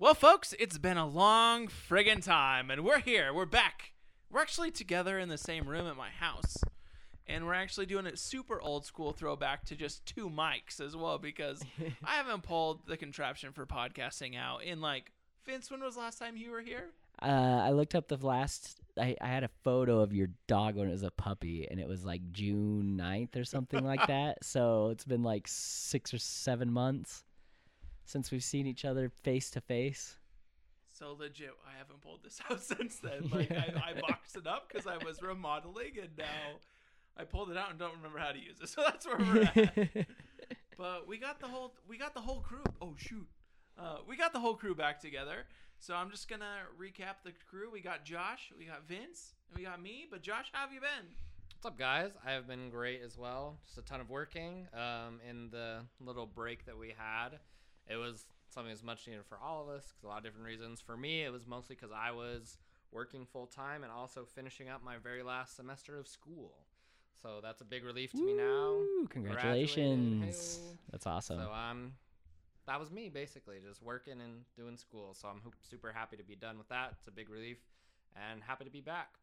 Well, folks, it's been a long friggin' time, and we're here. We're back. We're actually together in the same room at my house, and we're actually doing a super old-school throwback to just two mics as well, because I haven't pulled the contraption for podcasting out in, like, Vince, when was the last time you were here? I looked up the last... I had a photo of your dog when it was a puppy, and it was, like, June 9th or something like that, so it's been, like, 6 or 7 months. Since we've seen each other face to face. So legit, I haven't pulled this out since then. Like I boxed it up because I was remodeling, and now I pulled it out and don't remember how to use it. So that's where we're at. But we got the whole crew. Oh shoot, we got the whole crew back together. So I'm just gonna recap the crew. We got Josh, we got Vince, and we got me. But Josh, how have you been? What's up, guys? I have been great as well. Just a ton of working. In the little break that we had. It was something that was much needed for all of us because a lot of different reasons. For me, it was mostly because I was working full-time and also finishing up my very last semester of school. So that's a big relief to me now. Congratulations. That's awesome. So that was me, basically, just working and doing school. So I'm super happy to be done with that. It's a big relief and happy to be back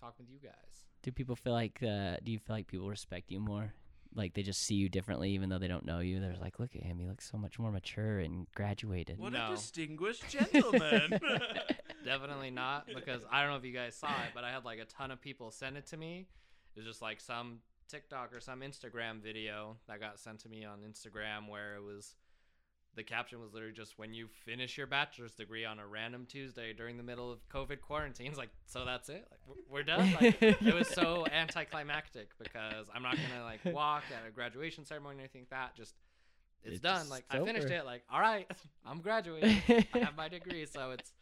talking with you guys. Do you feel like people respect you more? Like, they just see you differently, even though they don't know you. They're like, look at him. He looks so much more mature and graduated. What a distinguished gentleman. Definitely not, because I don't know if you guys saw it, but I had, like, a ton of people send it to me. It was just, like, some TikTok or some Instagram video that got sent to me on Instagram where it was – the caption was literally just, when you finish your bachelor's degree on a random Tuesday during the middle of COVID quarantine. It's like, so that's it? Like, we're done? Like, it was so anticlimactic because I'm not going to, like, walk at a graduation ceremony or anything like that. Just, it's done. Just like, I finished it. Like, all right, I'm graduating. I have my degree. So it's,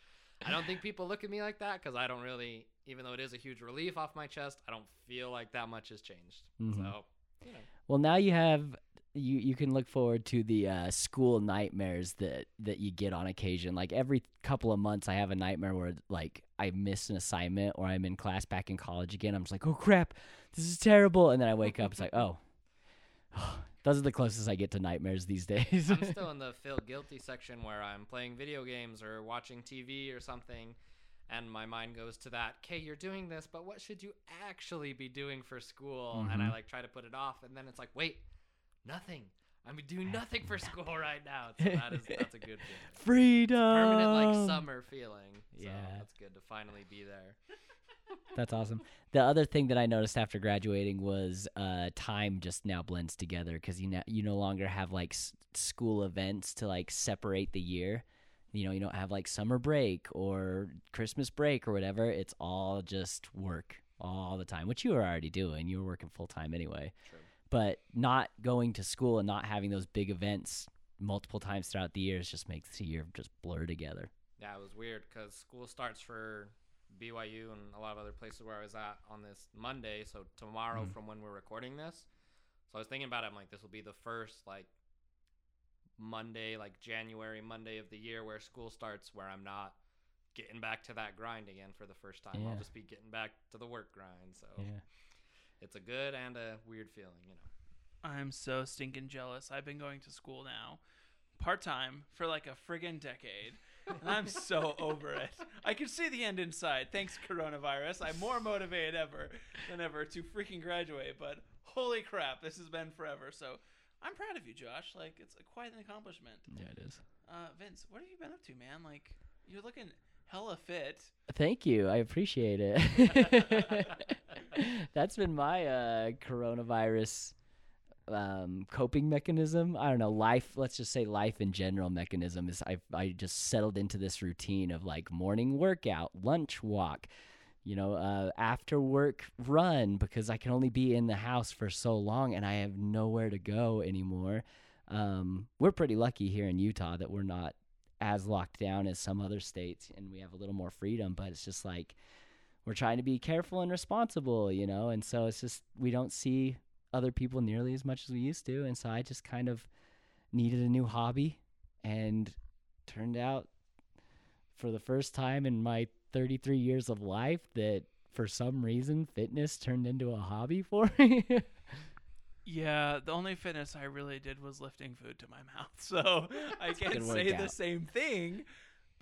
I don't think people look at me like that because I don't really, even though it is a huge relief off my chest, I don't feel like that much has changed. Mm-hmm. So, you know. Well, now you have... You can look forward to the school nightmares that you get on occasion. Like every couple of months I have a nightmare where like I miss an assignment or I'm in class back in college again. I'm just like, oh crap, this is terrible. And then I wake up, it's like, oh, those are the closest I get to nightmares these days. I'm still in the feel guilty section where I'm playing video games or watching TV or something. And my mind goes to that, okay, you're doing this, but what should you actually be doing for school? Mm-hmm. And I like try to put it off. And then it's like, wait. Nothing. I'm doing nothing for school right now. So that's a good feeling. Freedom. It's a permanent like summer feeling. So yeah. That's good to finally be there. That's awesome. The other thing that I noticed after graduating was time just now blends together because you no longer have like school events to like separate the year. You know, you don't have like summer break or Christmas break or whatever. It's all just work all the time, which you were already doing. You were working full time anyway. True. But not going to school and not having those big events multiple times throughout the years just makes the year just blur together. Yeah, it was weird because school starts for BYU and a lot of other places where I was at on this Monday, so tomorrow from when we're recording this. So I was thinking about it. I'm like, this will be the first like Monday, like January Monday of the year where school starts where I'm not getting back to that grind again for the first time. Yeah. I'll just be getting back to the work grind. So. Yeah. It's a good and a weird feeling, you know. I'm so stinking jealous. I've been going to school now part-time for like a friggin' decade, and I'm so over it. I can see the end inside. Thanks, coronavirus. I'm more motivated than ever to freaking graduate, but holy crap, this has been forever. So I'm proud of you, Josh. Like, it's quite an accomplishment. Yeah, it is. Vince, what have you been up to, man? Like, you're looking hella fit. Thank you. I appreciate it. That's been my coronavirus coping mechanism. I don't know, life. Let's just say life in general mechanism is I just settled into this routine of like morning workout, lunch walk, you know, after work run because I can only be in the house for so long and I have nowhere to go anymore. We're pretty lucky here in Utah that we're not as locked down as some other states and we have a little more freedom, but it's just like we're trying to be careful and responsible, you know, and so it's just we don't see other people nearly as much as we used to, and so I just kind of needed a new hobby, and turned out for the first time in my 33 years of life that for some reason fitness turned into a hobby for me. Yeah, the only fitness I really did was lifting food to my mouth, so I can't say the same thing.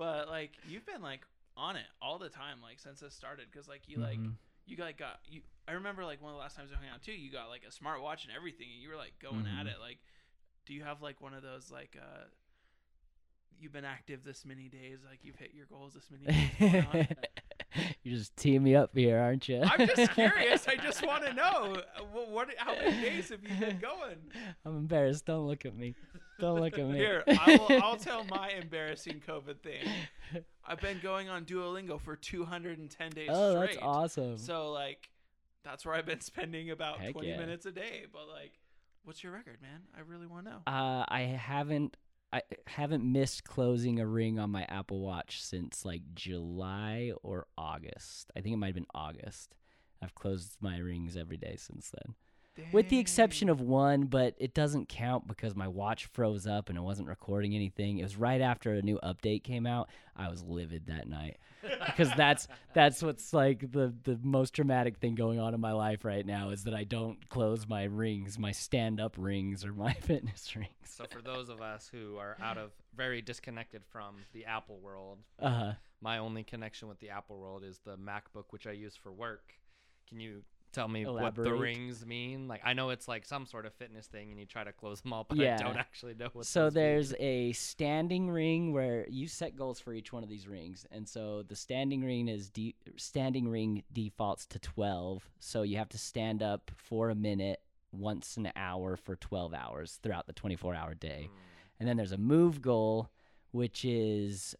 But like you've been like on it all the time, like since this started, because like you mm-hmm. like you like got you. I remember like one of the last times I hung out too. You got like a smartwatch and everything, and you were like going mm-hmm. at it. Like, do you have like one of those like you've been active this many days, like you've hit your goals this many days? You're just teeing me up here, aren't you? I'm just curious. I just want to know how many days have you been going? I'm embarrassed. Don't look at me. Don't look at me. Here, I'll tell my embarrassing COVID thing. I've been going on Duolingo for 210 days straight. Oh, that's awesome. So, like, that's where I've been spending about 20 minutes a day. But, like, what's your record, man? I really want to know. I haven't missed closing a ring on my Apple Watch since like July or August. I think it might have been August. I've closed my rings every day since then. Dang. With the exception of one, but it doesn't count because my watch froze up and it wasn't recording anything. It was right after a new update came out. I was livid that night because that's what's like the most dramatic thing going on in my life right now is that I don't close my rings, my stand-up rings or my fitness rings. So for those of us who are very disconnected from the Apple world, my only connection with the Apple world is the MacBook, which I use for work. Can you tell me what the rings mean? Like, I know it's like some sort of fitness thing and you try to close them all, but I don't actually know what so there's mean. A standing ring where you set goals for each one of these rings, and so the standing ring is standing ring defaults to 12, so you have to stand up for a minute once an hour for 12 hours throughout the 24-hour day. And then there's a move goal, which is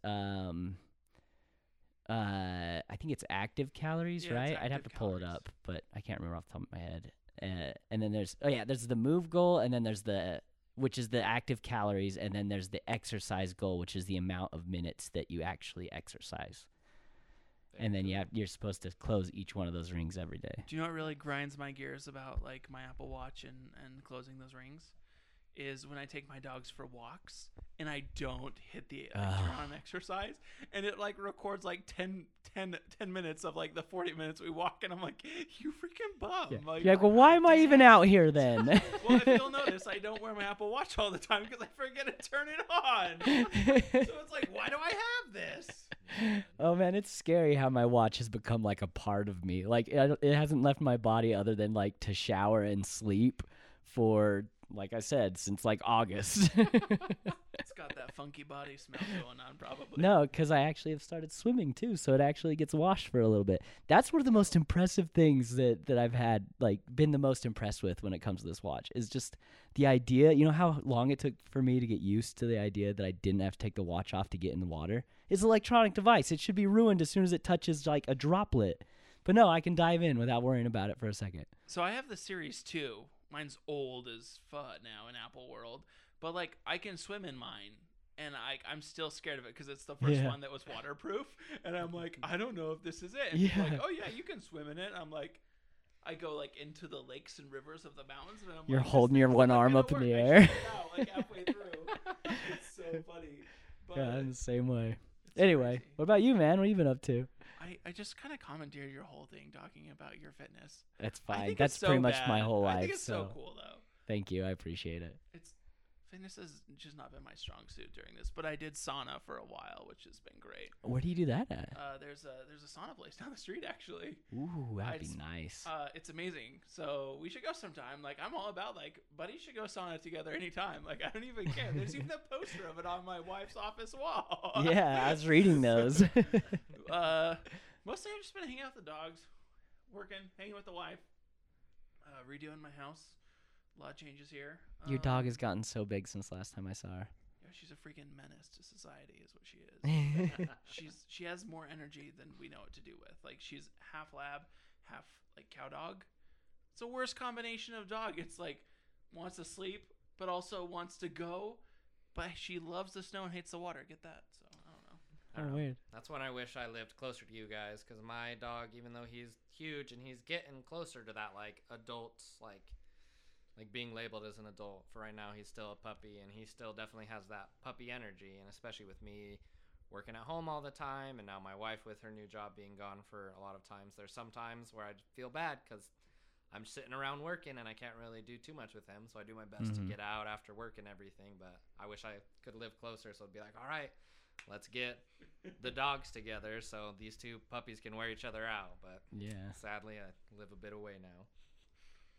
I think it's active calories, right? I'd have to pull it up, but I can't remember off the top of my head. And then there's the move goal, and then there's which is the active calories, and then there's the exercise goal, which is the amount of minutes that you actually exercise. And then you're supposed to close each one of those rings every day. Do you know what really grinds my gears about like my Apple Watch and closing those rings? Is when I take my dogs for walks and I don't hit the turn on exercise, and it like records like 10 minutes of like the 40 minutes we walk, and I'm like, you freaking bum. Yeah. Like, you're like, well, why am I even out here then? Well, if you'll notice, I don't wear my Apple Watch all the time because I forget to turn it on. So it's like, why do I have this? Oh man, it's scary how my watch has become like a part of me. Like it hasn't left my body other than like to shower and sleep for, like I said, since like August. It's got that funky body smell going on probably. No, because I actually have started swimming too, so it actually gets washed for a little bit. That's one of the most impressive things that I've had, like been the most impressed with when it comes to this watch, is just the idea. You know how long it took for me to get used to the idea that I didn't have to take the watch off to get in the water? It's an electronic device. It should be ruined as soon as it touches like a droplet. But no, I can dive in without worrying about it for a second. So I have the Series 2. Mine's old as fuck now in Apple world, but like I can swim in mine, and I'm still scared of it because it's the first one that was waterproof, and I'm like, I don't know if this is it. And people are like, oh yeah, you can swim in it. I'm like, I go like into the lakes and rivers of the mountains, and I'm you're like, holding your one arm up in the air. Out, like halfway through. It's so funny. But yeah, I'm the same way. Anyway, crazy. What about you, man? What have you been up to? I just kind of commandeered your whole thing talking about your fitness. That's fine. That's so pretty much my whole life. I think it's so cool, though. Thank you. I appreciate it. Fitness has just not been my strong suit during this, but I did sauna for a while, which has been great. Where do you do that at? There's a sauna place down the street, actually. Ooh, that'd be nice. It's amazing. So we should go sometime. Like, I'm all about, like, buddies should go sauna together anytime. Like, I don't even care. There's even a poster of it on my wife's office wall. Yeah, I was reading those. Mostly I've just been hanging out with the dogs, working, hanging with the wife, redoing my house. A lot of changes here. Your dog has gotten so big since last time I saw her. Yeah, she's a freaking menace to society is what she is. She has more energy than we know what to do with. Like, she's half lab, half like cow dog. It's a worse combination of dog. It's like wants to sleep but also wants to go, but she loves the snow and hates the water. Get that? So I don't know. Weird. That's when I wish I lived closer to you guys, because my dog, even though he's huge and he's getting closer to that like adults, like being labeled as an adult, for right now he's still a puppy, and he still definitely has that puppy energy. And especially with me working at home all the time, and now my wife with her new job being gone for a lot of times, there's some times where I feel bad because I'm sitting around working and I can't really do too much with him. So I do my best to get out after work and everything, but I wish I could live closer. So it'd be like, all right, let's get the dogs together so these two puppies can wear each other out. But yeah, sadly, I live a bit away now.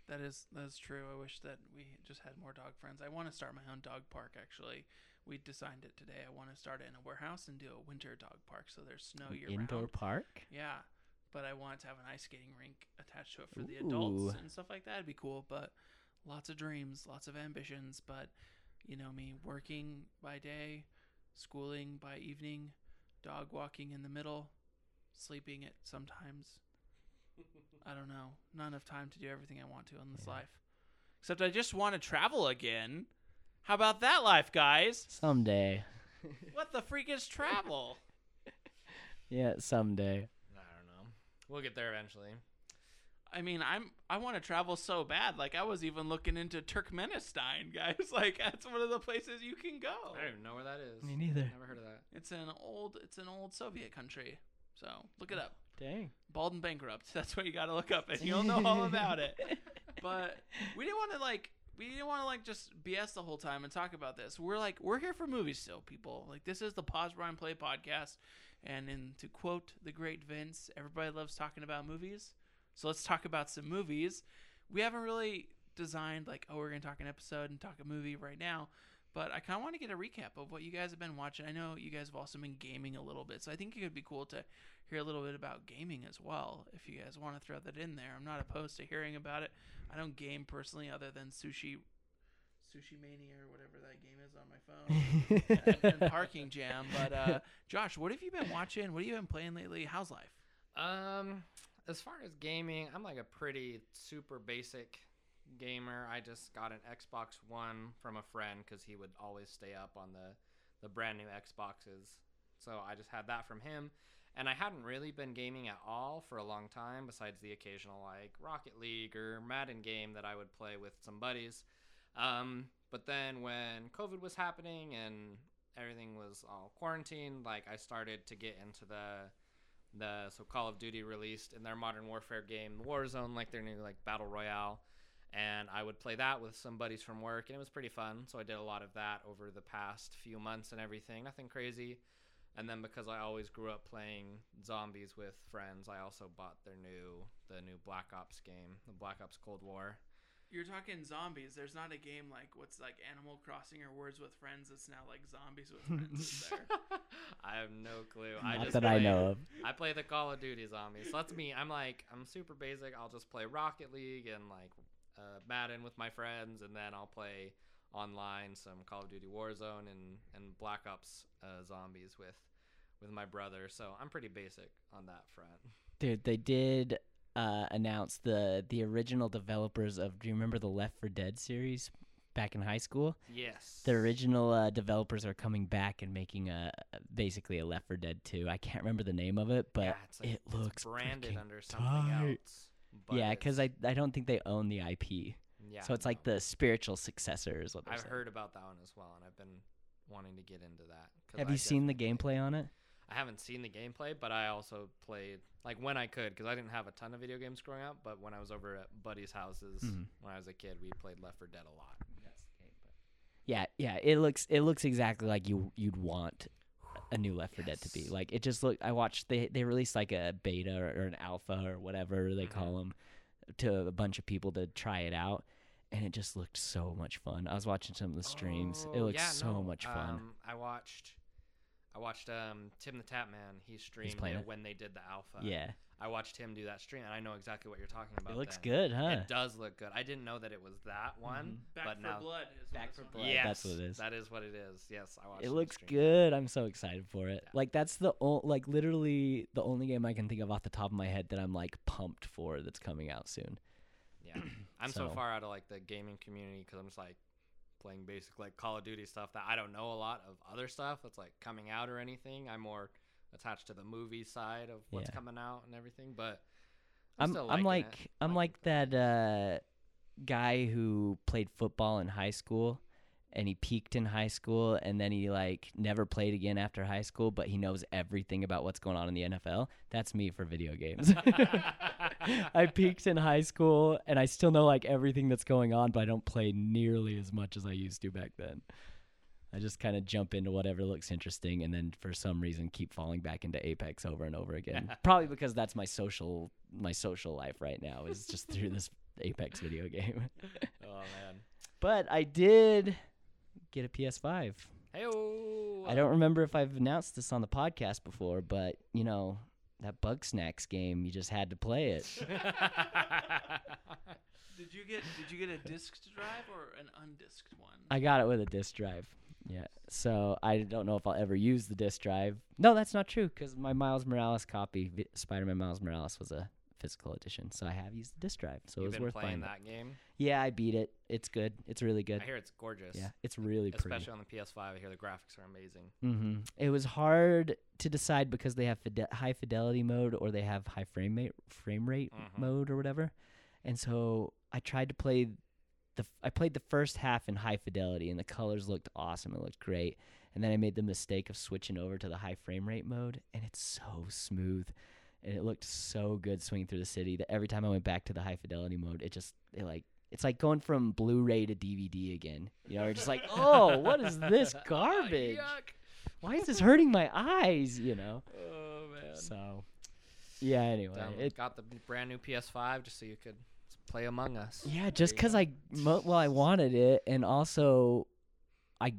That's true. I wish that we just had more dog friends. I want to start my own dog park, actually. We designed it today. I want to start it in a warehouse and do a winter dog park so there's snow year-round. Indoor park? Yeah, but I want to have an ice skating rink attached to it for the adults and stuff like that. It'd be cool, but lots of dreams, lots of ambitions, but you know me, working by day, schooling by evening, dog walking in the middle, sleeping at sometimes. I don't know. Not enough time to do everything I want to in this life. Except I just want to travel again. How about that life, guys? Someday. What the freak is travel? Yeah, someday. I don't know. We'll get there eventually. I mean, I want to travel so bad. Like, I was even looking into Turkmenistan, guys. Like, that's one of the places you can go. I don't even know where that is. Me neither. Never heard of that. It's an old Soviet country. So look it up. Dang. Bald and bankrupt. That's what you got to look up, and you'll know all about it. But we didn't want to just BS the whole time and talk about this. We're here for movies still, people. Like, this is the Pause, Rewind, Play podcast, and to quote the great Vince, everybody loves talking about movies. So let's talk about some movies. We haven't really designed like, oh, we're going to talk an episode and talk a movie right now, but I kind of want to get a recap of what you guys have been watching. I know you guys have also been gaming a little bit, so I think it would be cool to hear a little bit about gaming as well, if you guys want to throw that in there. I'm not opposed to hearing about it. I don't game personally other than Sushi Mania or whatever that game is on my phone and Parking Jam. But Josh, what have you been watching? What have you been playing lately? How's life? As far as gaming, I'm like a pretty super basic gamer. I just got an Xbox One from a friend because he would always stay up on the brand new Xboxes. So I just had that from him. And I hadn't really been gaming at all for a long time, besides the occasional like Rocket League or Madden game that I would play with some buddies. But then when COVID was happening and everything was all quarantined, like I started to get into so Call of Duty released in their Modern Warfare game, Warzone, like their new like Battle Royale, and I would play that with some buddies from work, and it was pretty fun. So I did a lot of that over the past few months and everything, nothing crazy. And then because I always grew up playing zombies with friends, I also bought the new Black Ops game, the Black Ops Cold War. You're talking zombies. There's not a game like what's like Animal Crossing or Words with Friends. It's now like Zombies with Friends. There. I have no clue. I know of. I play the Call of Duty zombies. So that's me. I'm super basic. I'll just play Rocket League and like Madden with my friends, and then I'll play online some Call of Duty Warzone and Black Ops Zombies with my brother. So I'm pretty basic on that front. Dude, they did. Announced the original developers of, do you remember the Left 4 Dead series back in high school? Yes. The original developers are coming back and making basically a Left 4 Dead 2. I can't remember the name of it, but yeah, it looks branded under something else. But yeah, because I don't think they own the IP. Yeah. So it's like the spiritual successor is what they're saying. I've heard about that one as well, and I've been wanting to get into that. Have you seen the gameplay on it? I haven't seen the gameplay, but I also played like when I could, because I didn't have a ton of video games growing up. But when I was over at buddies' houses when I was a kid, we played Left 4 Dead a lot. That's the game, but... Yeah. It looks exactly like you'd want a new Left 4 Dead to be. Like it just looked. I watched they released like a beta or an alpha or whatever they call them to a bunch of people to try it out. And it just looked so much fun. I was watching some of the streams. Much fun. I watched Tim the Tap Man. He streamed when they did the alpha. Yeah. I watched him do that stream, and I know exactly what you're talking about. It looks good, huh? It does look good. I didn't know that it was that one. Back for Blood. Yes, that's what it is. That is what it is. Yes, I watched it. It looks good. I'm so excited for it. Yeah. Like, that's literally the only game I can think of off the top of my head that I'm, like, pumped for that's coming out soon. Yeah. I'm so far out of, like, the gaming community because I'm just, like, playing basic like Call of Duty stuff that I don't know a lot of other stuff that's like coming out or anything. I'm more attached to the movie side of what's coming out and everything, but I'm like that guy who played football in high school and he peaked in high school and then he like never played again after high school, but he knows everything about what's going on in the NFL. That's me for video games. I peaked in high school and I still know like everything that's going on, but I don't play nearly as much as I used to back then. I just kind of jump into whatever looks interesting, and then for some reason keep falling back into Apex over and over again. Probably because that's my social life right now is just through this Apex video game. Oh man! But I did get a PS5. Hey-o. I don't remember if I've announced this on the podcast before, but you know that Bugsnax game, you just had to play it. Did you get a disc drive or an undisked one? I got it with a disc drive. Yeah. So I don't know if I'll ever use the disc drive. No, that's not true, because my Miles Morales copy, Spider-Man Miles Morales, was a physical edition. So I have used the disc drive. So it was worth playing that game. Yeah, I beat it. It's good. It's really good. I hear it's gorgeous. Yeah, it's really pretty. Especially on the PS5, I hear the graphics are amazing. Mm-hmm. It was hard to decide because they have high fidelity mode or they have high frame rate mm-hmm. mode or whatever, and so I tried to play I played the first half in high fidelity, and the colors looked awesome. It looked great. And then I made the mistake of switching over to the high frame rate mode, and it's so smooth. And it looked so good swinging through the city that every time I went back to the high fidelity mode, it's like going from Blu-ray to DVD again. You know, you're just like, oh, what is this garbage? Yuck. Why is this hurting my eyes, you know? Oh, man. So, yeah, anyway. Got the brand new PS5 just so you could play Among Us. Yeah, just because I wanted it, and also I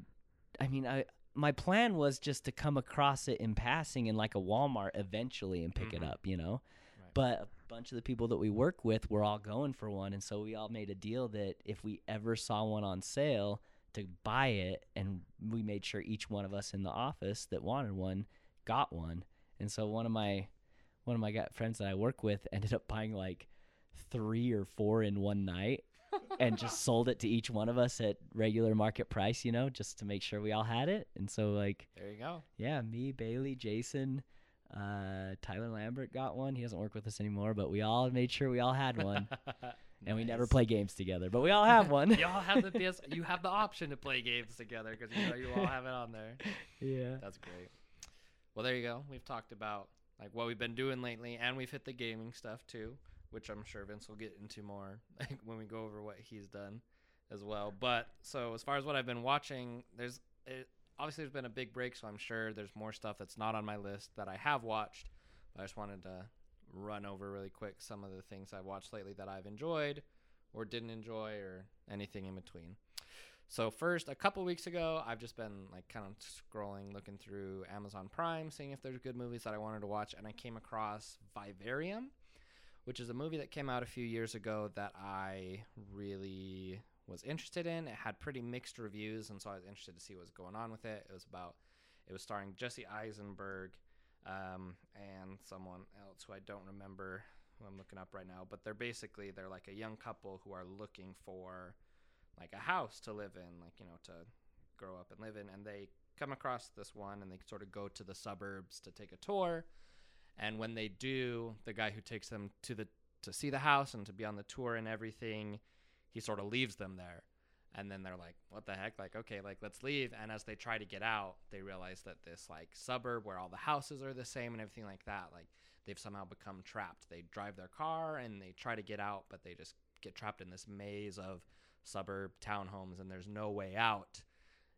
mean my plan was just to come across it in passing in like a Walmart eventually and pick mm-hmm. it up, you know. Right. But a bunch of the people that we work with were all going for one, and so we all made a deal that if we ever saw one on sale to buy it, and we made sure each one of us in the office that wanted one got one. And so one of my friends that I work with ended up buying like 3 or 4 in one night and just sold it to each one of us at regular market price, you know, just to make sure we all had it. And so like, there you go. Yeah. Me, Bailey, Jason, Tyler Lambert got one. He doesn't work with us anymore, but we all made sure we all had one. And we never play games together, but we all have one. You all have you have the option to play games together because you know you all have it on there. Yeah. That's great. Well, there you go. We've talked about like what we've been doing lately, and we've hit the gaming stuff too, which I'm sure Vince will get into more like, when we go over what he's done as well. But so as far as what I've been watching, obviously there's been a big break, so I'm sure there's more stuff that's not on my list that I have watched. But I just wanted to run over really quick some of the things I've watched lately that I've enjoyed or didn't enjoy or anything in between. So first, a couple weeks ago, I've just been like kind of scrolling, looking through Amazon Prime, seeing if there's good movies that I wanted to watch, and I came across Vivarium, which is a movie that came out a few years ago that I really was interested in. It had pretty mixed reviews, and so I was interested to see what was going on with it. It was starring Jesse Eisenberg and someone else who I don't remember who I'm looking up right now. But they're like a young couple who are looking for like a house to live in, like, you know, to grow up and live in. And they come across this one, and they sort of go to the suburbs to take a tour. And when they do, the guy who takes them to see the house and to be on the tour and everything, he sort of leaves them there. And then they're like, what the heck? Like, okay, like, let's leave. And as they try to get out, they realize that this like suburb where all the houses are the same and everything like that, like they've somehow become trapped. They drive their car and they try to get out, but they just get trapped in this maze of suburb townhomes, and there's no way out.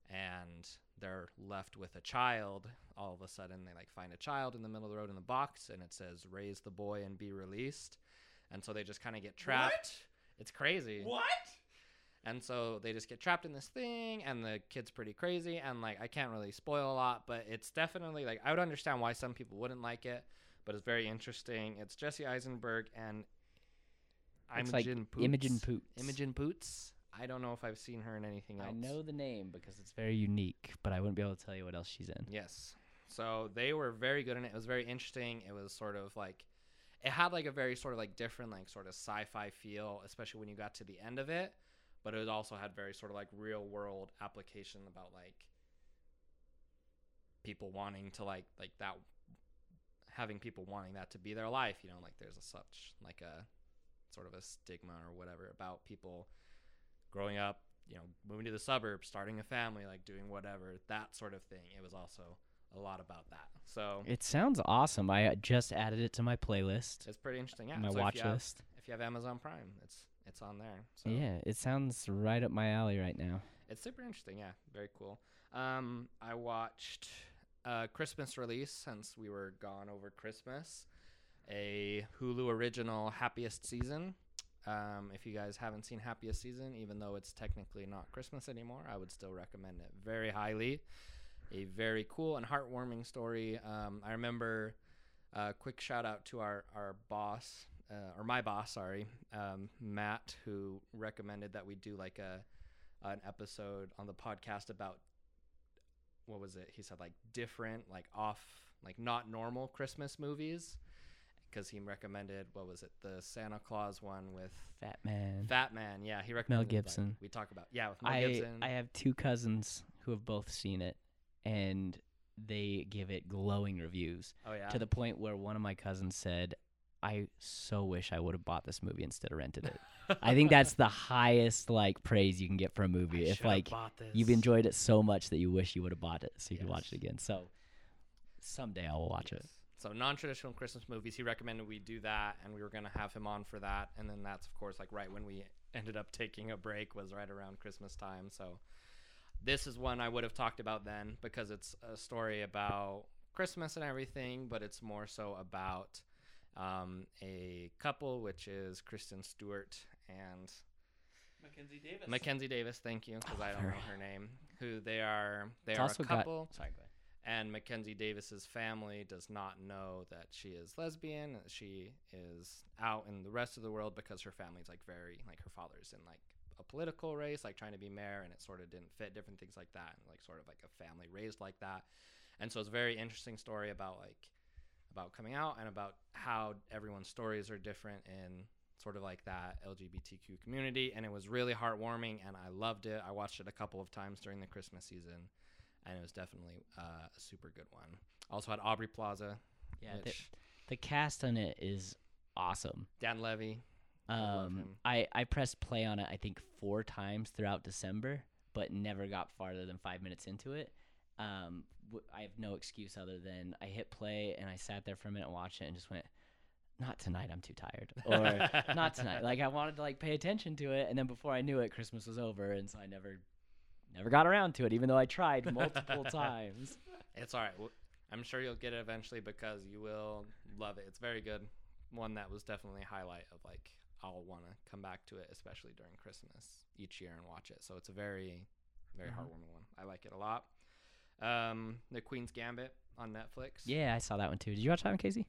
And they're left with a child. All of a sudden they like find a child in the middle of the road in the box, and it says raise the boy and be released. And so they just kind of get trapped. What? It's crazy. What? And so they just get trapped in this thing, and the kid's pretty crazy, and like I can't really spoil a lot, but it's definitely like I would understand why some people wouldn't like it, but it's very interesting. It's Jesse Eisenberg and Imogen Poots. I don't know if I've seen her in anything else. I know the name because it's very unique, but I wouldn't be able to tell you what else she's in. Yes. So they were very good in it. It was very interesting. It was sort of like, it had like a very sort of like different like sort of sci-fi feel, especially when you got to the end of it. But it also had very sort of like real world application about like people wanting to like that, having people wanting that to be their life. You know, like there's a sort of a stigma or whatever about people growing up, you know, moving to the suburbs, starting a family, like doing whatever, that sort of thing. It was also a lot about that. So it sounds awesome. I just added it to my playlist. It's pretty interesting. Yeah, my watch list. If you have Amazon Prime, it's on there. So yeah, it sounds right up my alley right now. It's super interesting. Yeah, very cool. I watched a Christmas release, since we were gone over Christmas, a Hulu original, Happiest Season. If you guys haven't seen Happiest Season, even though it's technically not Christmas anymore, I would still recommend it very highly. A very cool and heartwarming story. I remember a quick shout out to our boss, or my boss, sorry, Matt, who recommended that we do like an episode on the podcast about, what was it? He said like different, like off, like not normal Christmas movies. Because he recommended, what was it, the Santa Claus one with Fat Man, yeah, he recommended Mel Gibson. That. We talk about, yeah, with Mel Gibson. I have two cousins who have both seen it, and they give it glowing reviews. Oh yeah, to the point where one of my cousins said, "I so wish I would have bought this movie instead of rented it." I think that's the highest like praise you can get for a movie. If like you've enjoyed it so much that you wish you would have bought it so you could watch it again. So someday I will watch it. So non-traditional Christmas movies, he recommended we do that, and we were going to have him on for that. And then that's, of course, like right when we ended up taking a break was right around Christmas time. So this is one I would have talked about then, because it's a story about Christmas and everything, but it's more so about a couple, which is Kristen Stewart and Mackenzie Davis, thank you, because I don't know her name, who they are. They are a couple. And Mackenzie Davis's family does not know that she is lesbian. She is out in the rest of the world because her family's like very, like her father's in like a political race, like trying to be mayor, and it sort of didn't fit, different things like that, and like sort of like a family raised like that. And so it's a very interesting story about like, about coming out and about how everyone's stories are different in sort of like that LGBTQ community. And it was really heartwarming and I loved it. I watched it a couple of times during the Christmas season. And it was definitely a super good one. Also had Aubrey Plaza. Yeah, which... the cast on it is awesome. Dan Levy. I pressed play on it, I think, 4 times throughout December, but never got farther than 5 minutes into it. I have no excuse other than I hit play and I sat there for a minute and watched it and just went, not tonight, I'm too tired. Or not tonight. Like I wanted to like pay attention to it. And then before I knew it, Christmas was over. And so I never got around to it, even though I tried multiple times. It's all right. I'm sure you'll get it eventually because you will love it. It's very good. One that was definitely a highlight of like, I'll want to come back to it, especially during Christmas each year and watch it. So it's a very, very heartwarming one. I like it a lot. The Queen's Gambit on Netflix. Yeah, I saw that one too. Did you watch that one, Casey?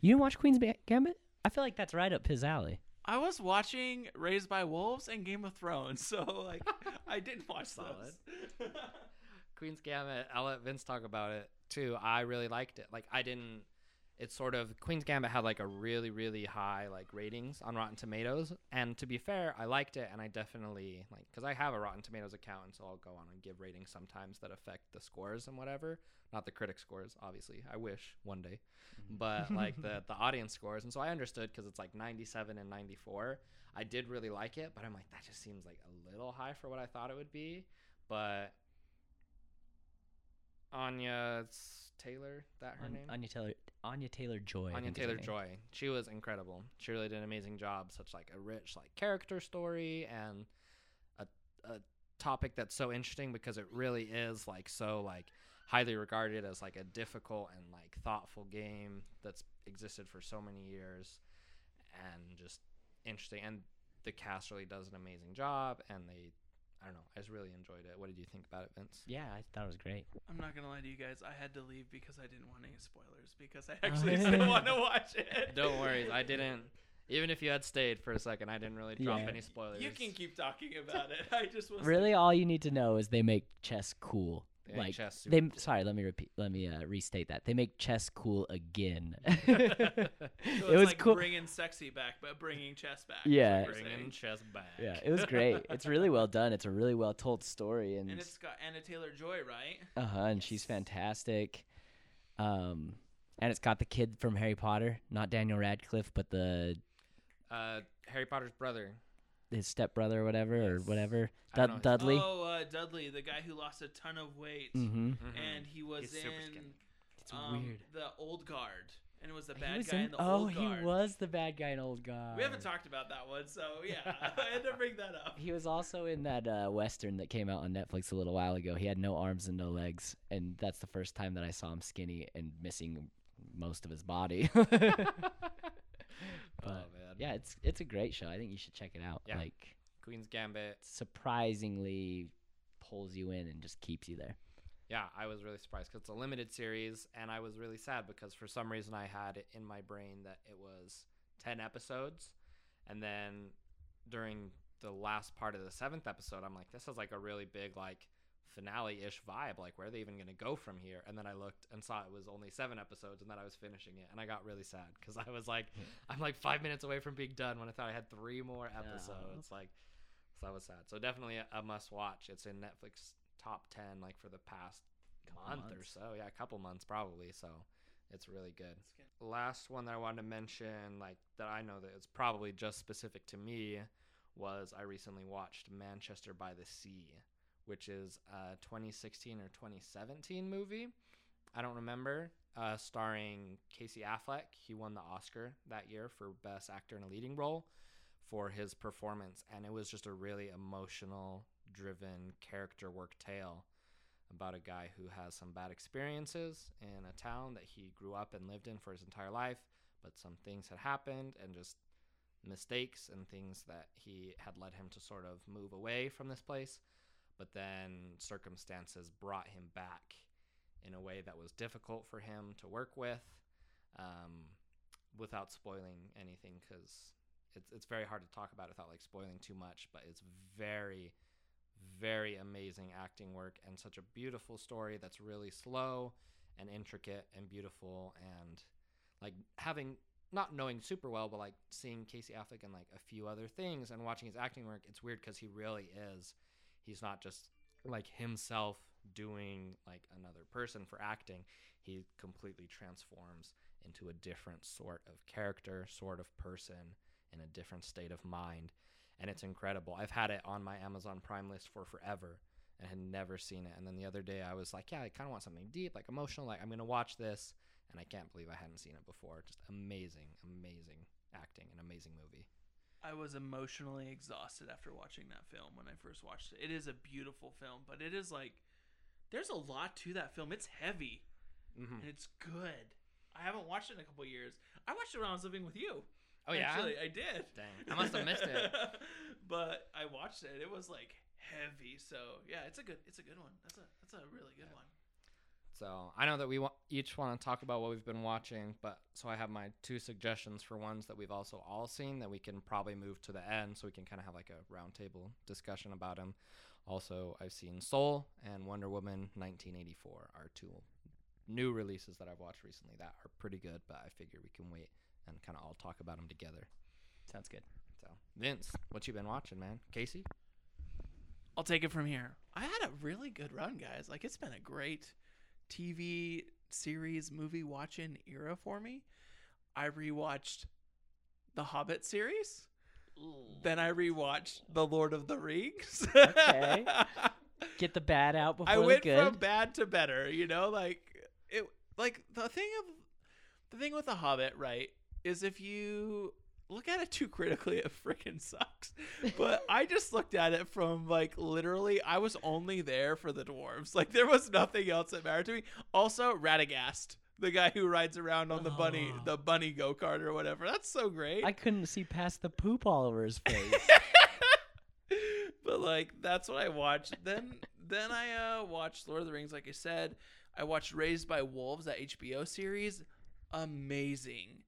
You didn't watch Queen's Gambit? I feel like that's right up his alley. I was watching Raised by Wolves and Game of Thrones, so like I didn't watch those. Queen's Gambit, I'll let Vince talk about it too. I really liked it. Like I didn't. It's sort of Queen's Gambit had like a really, really high like ratings on Rotten Tomatoes, and to be fair, I liked it, and I definitely like because I have a Rotten Tomatoes account, and so I'll go on and give ratings sometimes that affect the scores and whatever. Not the critic scores, obviously. I wish one day, but like the audience scores, and so I understood because it's like 97 and 94. I did really like it, but I'm like that just seems like a little high for what I thought it would be, but. Anya Taylor-Joy. She was incredible. She really did an amazing job. Such like a rich like character story and a topic that's so interesting because it really is like so like highly regarded as like a difficult and like thoughtful game that's existed for so many years and just interesting. And the cast really does an amazing job, and they. I don't know. I just really enjoyed it. What did you think about it, Vince? Yeah, I thought it was great. I'm not going to lie to you guys. I had to leave because I didn't want any spoilers because I actually didn't want to watch it. Don't worry. I didn't. Even if you had stayed for a second, I didn't really drop any spoilers. You can keep talking about it. I just wasn't. Really, all you need to know is they make chess cool. They like, make chess super cool. Sorry, let me restate that. They make chess cool again. So it was like cool. Bringing sexy back, but bringing chess back. Yeah, bringing chess back. Yeah, it was great. It's really well done. It's a really well told story, and it's got Anna Taylor-Joy, right? And she's fantastic. And it's got the kid from Harry Potter, not Daniel Radcliffe, but the Harry Potter's brother. His stepbrother or whatever, Dudley. Dudley, the guy who lost a ton of weight. Mm-hmm. And he was in The Old Guard. and was the bad guy in The Old Guard. Oh, he was the bad guy in Old Guard. We haven't talked about that one, so yeah, I had to bring that up. He was also in that Western that came out on Netflix a little while ago. He had no arms and no legs, and that's the first time that I saw him skinny and missing most of his body. But, oh, man. Yeah, it's a great show. I think you should check it out. Yeah. Like Queen's Gambit surprisingly pulls you in and just keeps you there. Yeah, I was really surprised because it's a limited series, and I was really sad because for some reason I had it in my brain that it was 10 episodes, and then during the last part of the 7th episode, I'm like, this is like a really big like finale-ish vibe. Like, where are they even going to go from here? And then I looked and saw it was only 7 episodes, and then I was finishing it, and I got really sad because I was like, I'm like 5 minutes away from being done when I thought I had 3 more episodes. No. Like, so I was sad. So definitely a must-watch. It's in Netflix top 10 like for the past month or so. Yeah, a couple months probably. So it's really good. Last one that I wanted to mention, like that I know that it's probably just specific to me, was I recently watched Manchester by the Sea, which is a 2016 or 2017 movie. I don't remember. Starring Casey Affleck. He won the Oscar that year for Best Actor in a Leading Role for his performance. And it was just a really emotional driven character work tale about a guy who has some bad experiences in a town that he grew up and lived in for his entire life, but some things had happened and just mistakes and things that he had led him to sort of move away from this place, but then circumstances brought him back in a way that was difficult for him to work with, without spoiling anything, because it's very hard to talk about without like spoiling too much, but it's very, very amazing acting work and such a beautiful story that's really slow and intricate and beautiful, and like having not knowing super well, but like seeing Casey Affleck and like a few other things and watching his acting work, it's weird because he really is, he's not just like himself doing like another person for acting, he completely transforms into a different sort of character, sort of person in a different state of mind. And it's incredible. I've had it on my Amazon Prime list for forever and had never seen it. And then the other day I was like, yeah, I kind of want something deep, like emotional, like I'm going to watch this. And I can't believe I hadn't seen it before. Just amazing, amazing acting, an amazing movie. I was emotionally exhausted after watching that film when I first watched it. It is a beautiful film, but it is like, there's a lot to that film. It's heavy and it's good. I haven't watched it in a couple of years. I watched it when I was living with you. Oh yeah, actually, I did. Dang, I must have missed it. But I watched it. It was like heavy. So yeah, it's a good one. That's a really good one. So I know that we each want to talk about what we've been watching, but so I have my 2 suggestions for ones that we've also all seen that we can probably move to the end, so we can kind of have like a roundtable discussion about them. Also, I've seen Soul and Wonder Woman 1984 are 2 new releases that I've watched recently that are pretty good, but I figure we can wait and kind of all talk about them together. Sounds good. So, Vince, what you been watching, man? Casey? I'll take it from here. I had a really good run, guys. Like, it's been a great TV series, movie watching era for me. I rewatched the Hobbit series. Ooh. Then I rewatched The Lord of the Rings. Okay. Get the bad out before the good. I went from bad to better, you know? Like, it. Like the thing with The Hobbit, right, is if you look at it too critically, it freaking sucks. But I just looked at it from, like, literally, I was only there for the dwarves. Like, there was nothing else that mattered to me. Also, Radagast, the guy who rides around on the bunny go-kart or whatever. That's so great. I couldn't see past the poop all over his face. But, like, that's what I watched. Then I watched Lord of the Rings, like I said. I watched Raised by Wolves, that HBO series. Amazing.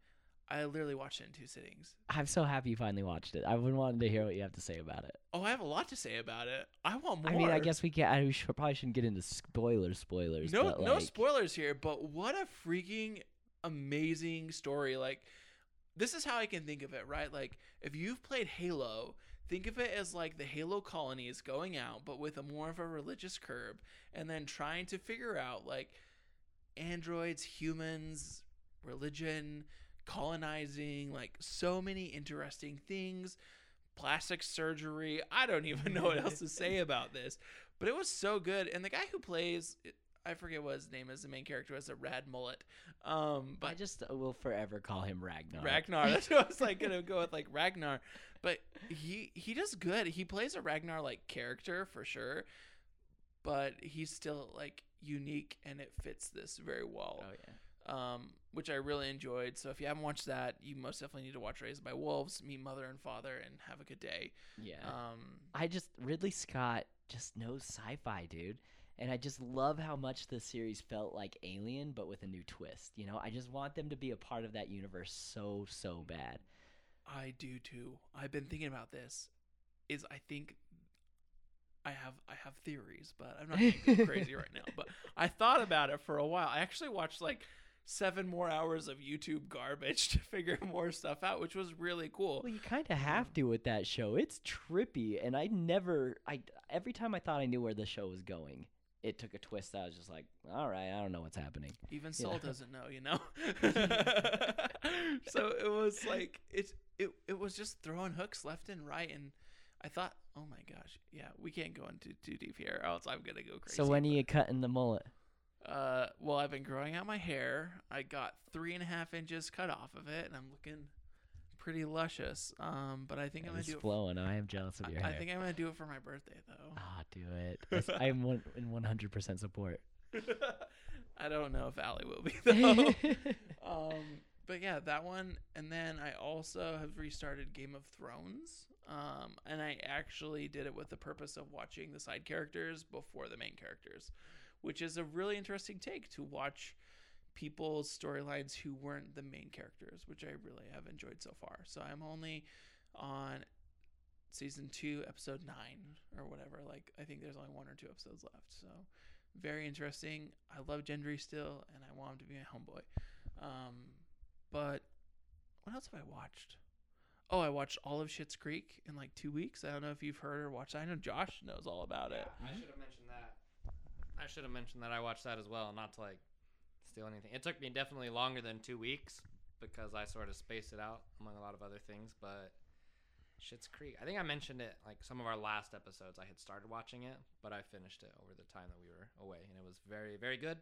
I literally watched it in 2 sittings. I'm so happy you finally watched it. I've been wanting to hear what you have to say about it. Oh, I have a lot to say about it. I want more. I mean, I guess we can't. We probably shouldn't get into spoilers. No, but like, no spoilers here, but what a freaking amazing story. Like, this is how I can think of it, right? Like, if you've played Halo, think of it as like the Halo colony is going out, but with a more of a religious curb, and then trying to figure out, like, androids, humans, religion, colonizing, like so many interesting things, plastic surgery. I don't even know what else to say about this, but it was so good. And the guy who plays I forget what his name is. The main character has a rad mullet. But I just will forever call him Ragnar. Ragnar. That's what I was like gonna go with, like Ragnar. But he does good. He plays a Ragnar like character for sure, but he's still like unique and it fits this very well. Oh yeah. Which I really enjoyed. So if you haven't watched that, you most definitely need to watch Raised by Wolves, meet Mother and Father, and have a good day. Yeah. Ridley Scott just knows sci-fi, dude. And I just love how much the series felt like Alien, but with a new twist. You know, I just want them to be a part of that universe so, so bad. I do too. I've been thinking about this. I have theories, but I'm not thinking crazy right now. But I thought about it for a while. I actually watched like 7 more hours of YouTube garbage to figure more stuff out, which was really cool. Well, you kind of have to with that show. It's trippy, and every time I thought I knew where the show was going, it took a twist that I was just like, all right, I don't know what's happening. Even Soul doesn't know, you know? So it was like it was just throwing hooks left and right, and I thought, oh my gosh, yeah, we can't go into too deep here, or else I'm gonna go crazy. So when are you cutting the mullet? Well, I've been growing out my hair. I got 3.5 inches cut off of it, and I'm looking pretty luscious. But I think I'm gonna do it. It's flowing. I am jealous of your hair. I think I'm gonna do it for my birthday, though. Ah, do it. I'm 100% support. I don't know if Allie will be though. But yeah, that one. And then I also have restarted Game of Thrones. And I actually did it with the purpose of watching the side characters before the main characters, which is a really interesting take to watch people's storylines who weren't the main characters, which I really have enjoyed so far. So I'm only on season 2, episode 9 or whatever. Like, I think there's only 1 or 2 episodes left. So very interesting. I love Gendry still, and I want him to be my homeboy. But what else have I watched? Oh, I watched all of Schitt's Creek in like 2 weeks. I don't know if you've heard or watched. I know Josh knows all about it. I should have mentioned that I watched that as well, not to like steal anything. It took me definitely longer than 2 weeks because I sort of spaced it out among a lot of other things. But Schitt's Creek, I think I mentioned it like some of our last episodes. I had started watching it, but I finished it over the time that we were away, and it was very, very good.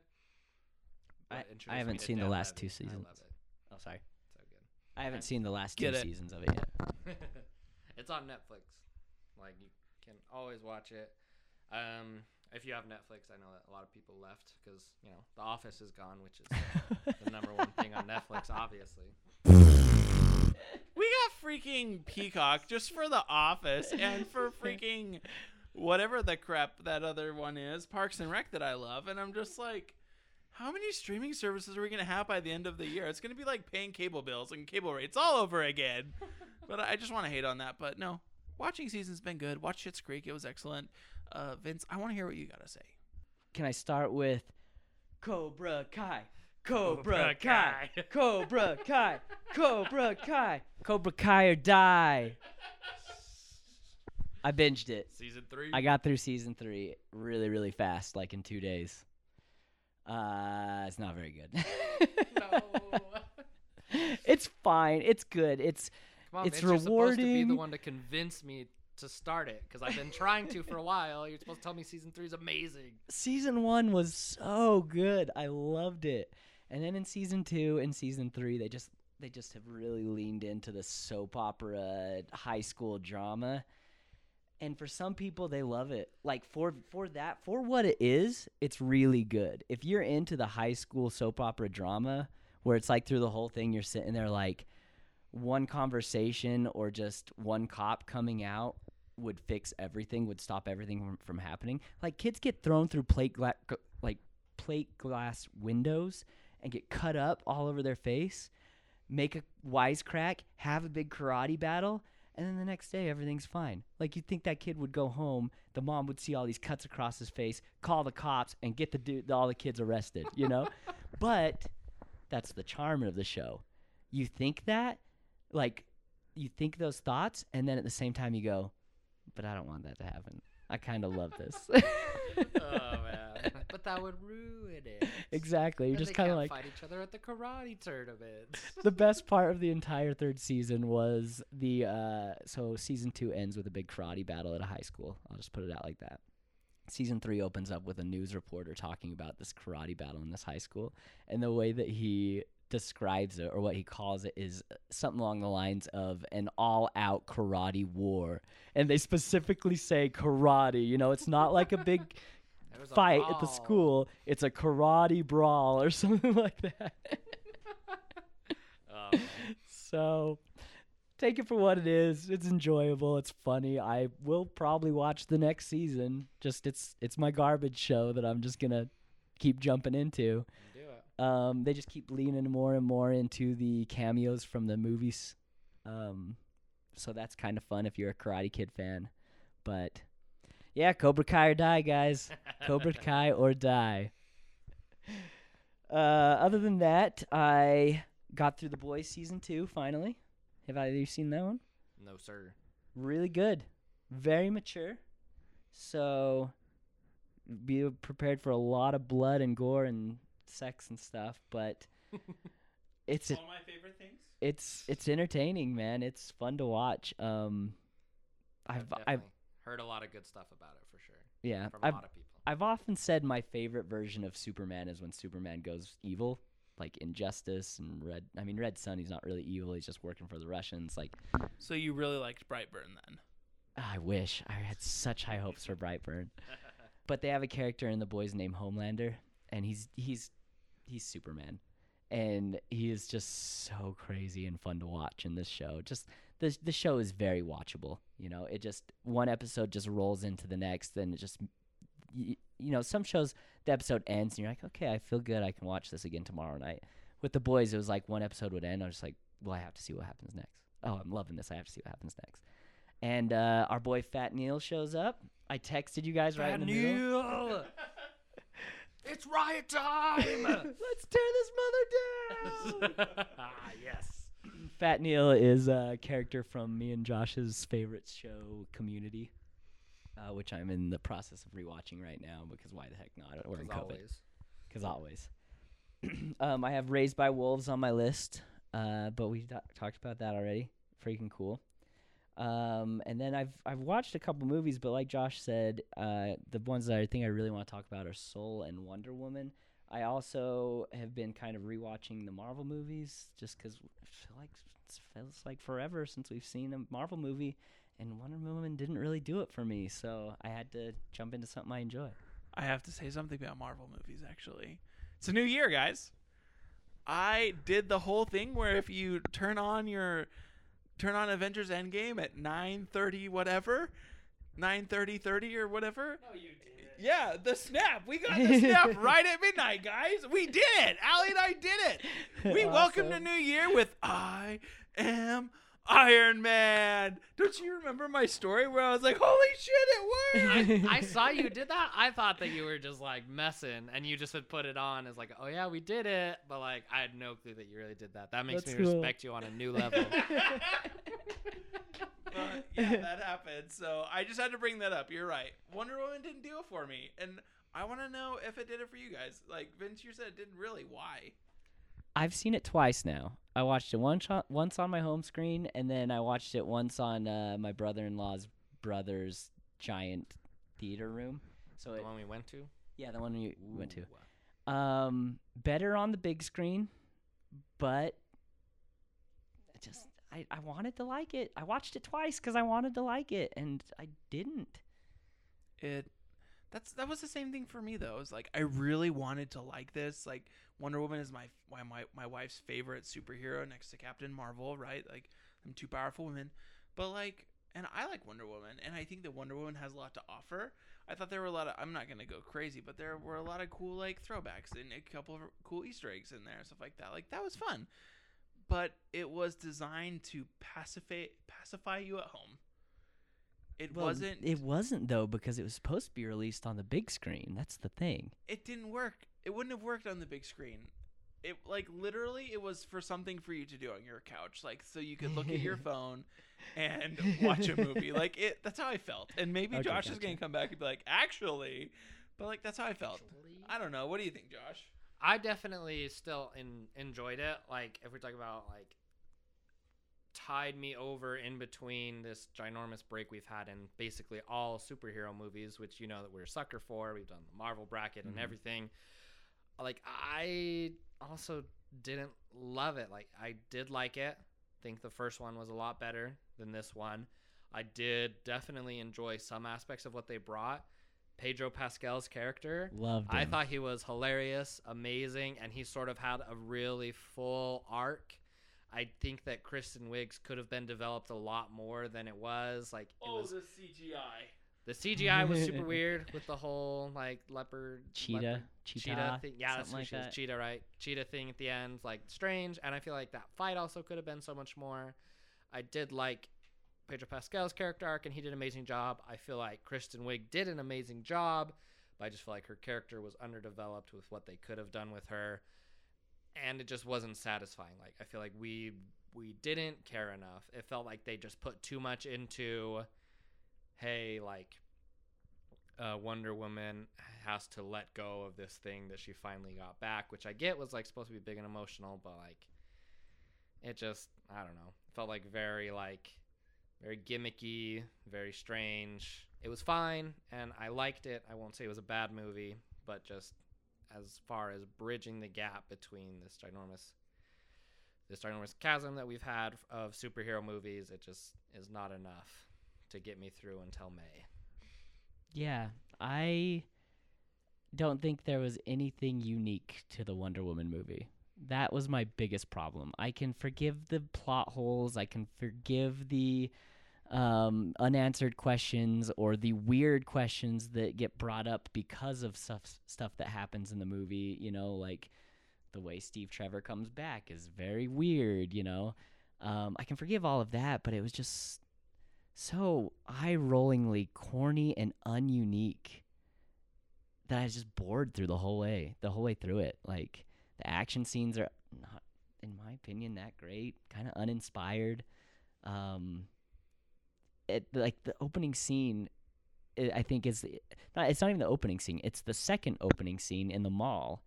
I haven't seen the last 2 seasons. I love it. Oh, sorry. I haven't seen the last 2 seasons of it yet. It's on Netflix. Like, you can always watch it. If you have Netflix, I know that a lot of people left because, you know, The Office is gone, which is the number one thing on Netflix, obviously. We got freaking Peacock just for The Office and for freaking whatever the crap that other one is, Parks and Rec, that I love. And I'm just like, how many streaming services are we going to have by the end of the year? It's going to be like paying cable bills and cable rates all over again. But I just want to hate on that. But no, watching season's been good. Watch Schitt's Creek. It was excellent. Vince, I want to hear what you got to say. Can I start with Cobra Kai? Cobra Kai. Cobra Kai. Cobra Kai. Cobra Kai or die. I binged it. Season 3. I got through season 3 really, really fast, like in 2 days. It's not very good. No. It's fine. It's good. It's rewarding. You're supposed to be the one to convince me to start it because I've been trying to for a while. You're supposed to tell me season 3 is amazing. Season 1 was so good. I loved it. And then in season 2 and season 3, they just have really leaned into the soap opera high school drama. And for some people, they love it. Like, for what it is, it's really good. If you're into the high school soap opera drama, where it's like through the whole thing, you're sitting there like, one conversation or just one cop coming out would fix everything, would stop everything from happening. Like, kids get thrown through plate glass windows and get cut up all over their face, make a wisecrack, have a big karate battle, and then the next day, everything's fine. Like, you'd think that kid would go home, the mom would see all these cuts across his face, call the cops, and get all the kids arrested, you know? But that's the charm of the show. You think that, like, you think those thoughts, and then at the same time you go, but I don't want that to happen. I kind of love this. Oh, man. But that would ruin it. Exactly. You're just kind of like, fight each other at the karate tournament. The best part of the entire 3rd season was so season 2 ends with a big karate battle at a high school. I'll just put it out like that. Season 3 opens up with a news reporter talking about this karate battle in this high school. And the way that he describes it, or what he calls it, is something along the lines of an all-out karate war. And they specifically say karate. You know, it's not like a big fight at the school. It's a karate brawl or something like that. So take it for what it is. It's enjoyable. It's funny. I will probably watch the next season. Just it's my garbage show that I'm just going to keep jumping into. Do it. They just keep leaning more and more into the cameos from the movies. So that's kind of fun if you're a Karate Kid fan. But yeah, Cobra Kai or die, guys. Cobra Kai or die. Other than that, I got through The Boys Season 2, finally. Have either of you seen that one? No, sir. Really good. Very mature. So be prepared for a lot of blood and gore and sex and stuff, but it's one of my favorite things. It's entertaining, man. It's fun to watch. I've heard a lot of good stuff about it, for sure. Yeah. From a lot of people. I've often said my favorite version of Superman is when Superman goes evil. Like Injustice and Red Sun, he's not really evil. He's just working for the Russians. Like, so you really liked Brightburn then? I wish. I had such high hopes for Brightburn. But they have a character in The Boys named Homelander, and he's Superman, and he is just so crazy and fun to watch in this show. Just the show is very watchable. You know, it just one episode just rolls into the next, and it just. You know, some shows the episode ends and you're like, okay, I feel good. I can watch this again tomorrow night. With The Boys, it was like one episode would end. I was just like, well, I have to see what happens next. Oh, I'm loving this. I have to see what happens next. And our boy Fat Neil shows up. I texted you guys right in the middle. Fat Neil! It's riot time! Let's tear this mother down! Yes. Fat Neil is a character from me and Josh's favorite show, Community. Which I'm in the process of rewatching right now because why the heck not? We're in COVID. Because always. I have Raised by Wolves on my list, but we talked about that already. Freaking cool. And then I've watched a couple movies, but like Josh said, the ones that I think I really want to talk about are Soul and Wonder Woman. I also have been kind of rewatching the Marvel movies just because it feels like forever since we've seen a Marvel movie. And Wonder Woman didn't really do it for me, so I had to jump into something I enjoy. I have to say something about Marvel movies, actually. It's a new year, guys. I did the whole thing where if you turn on Avengers Endgame at 9:30 whatever, 9:30 or whatever. No, you did it. Yeah, the snap. We got the snap right at midnight, guys. We did it. Allie and I did it. We awesome. Welcomed the new year with I Am Iron Man. Don't you remember my story where I was like, holy shit, it worked? I saw you did that. I thought that you were just like messing and you just had put it on as like, oh yeah, we did it. But like, I had no clue that you really did that. That makes That's me cool. respect you on a new level. But yeah, that happened. So I just had to bring that up. You're right. Wonder Woman didn't do it for me. And I want to know if it did it for you guys. Like Vince, you said it didn't really. Why? I've seen it twice now. I watched it once on my home screen, and then I watched it once on my brother-in-law's brother's giant theater room. So the one we went to? Yeah, the one we went to. Better on the big screen, but I wanted to like it. I watched it twice because I wanted to like it, and I didn't. That was the same thing for me though. It was like I really wanted to like this. Like Wonder Woman is my wife's favorite superhero next to Captain Marvel, right? Like them two powerful women. But like, and I like Wonder Woman, and I think that Wonder Woman has a lot to offer. I thought there were a lot of, I'm not gonna go crazy, but there were a lot of cool like throwbacks and a couple of cool Easter eggs in there and stuff like that. Like that was fun, but it was designed to pacify you at home. It wasn't. It wasn't though, because it was supposed to be released on the big screen. That's the thing. It didn't work. It wouldn't have worked on the big screen. It like literally, it was for something for you to do on your couch, like so you could look at your phone and watch a movie. Like it. That's how I felt. And maybe okay, Josh is gonna come back and be like, actually, but like that's how I felt. Actually? I don't know. What do you think, Josh? I definitely still enjoyed it. Like if we're talking about like tide me over in between this ginormous break we've had in basically all superhero movies, which you know that we're a sucker for. We've done the Marvel bracket and everything. Like, I also didn't love it. Like, I did like it. I think the first one was a lot better than this one. I did definitely enjoy some aspects of what they brought. Pedro Pascal's character, loved him. I thought he was hilarious, amazing, and he sort of had a really full arc. I think that Kristen Wiig could have been developed a lot more than it was. Like, the CGI. The CGI was super weird with the whole like cheetah thing. Yeah, that's what she was. Cheetah, right? Cheetah thing at the end, like strange. And I feel like that fight also could have been so much more. I did like Pedro Pascal's character arc, and he did an amazing job. I feel like Kristen Wiig did an amazing job, but I just feel like her character was underdeveloped with what they could have done with her, and it just wasn't satisfying. Like, I feel like we didn't care enough. It felt like they just put too much into, hey, like, Wonder Woman has to let go of this thing that she finally got back, which I get was like supposed to be big and emotional, but like, it just, I don't know, felt like very gimmicky, very strange. It was fine, and I liked it. I won't say it was a bad movie, but just as far as bridging the gap between this ginormous chasm that we've had of superhero movies, it just is not enough to get me through until May. Yeah, I don't think there was anything unique to the Wonder Woman movie. That was my biggest problem. I can forgive the plot holes. I can forgive the unanswered questions or the weird questions that get brought up because of stuff that happens in the movie. You know, like the way Steve Trevor comes back is very weird, you know. I can forgive all of that, but it was just so eye-rollingly corny and ununique that I was just bored through the whole way through it. Like, the action scenes are not, in my opinion, that great. Kind of uninspired. The opening scene, I think it's not even the opening scene. It's the second opening scene in the mall.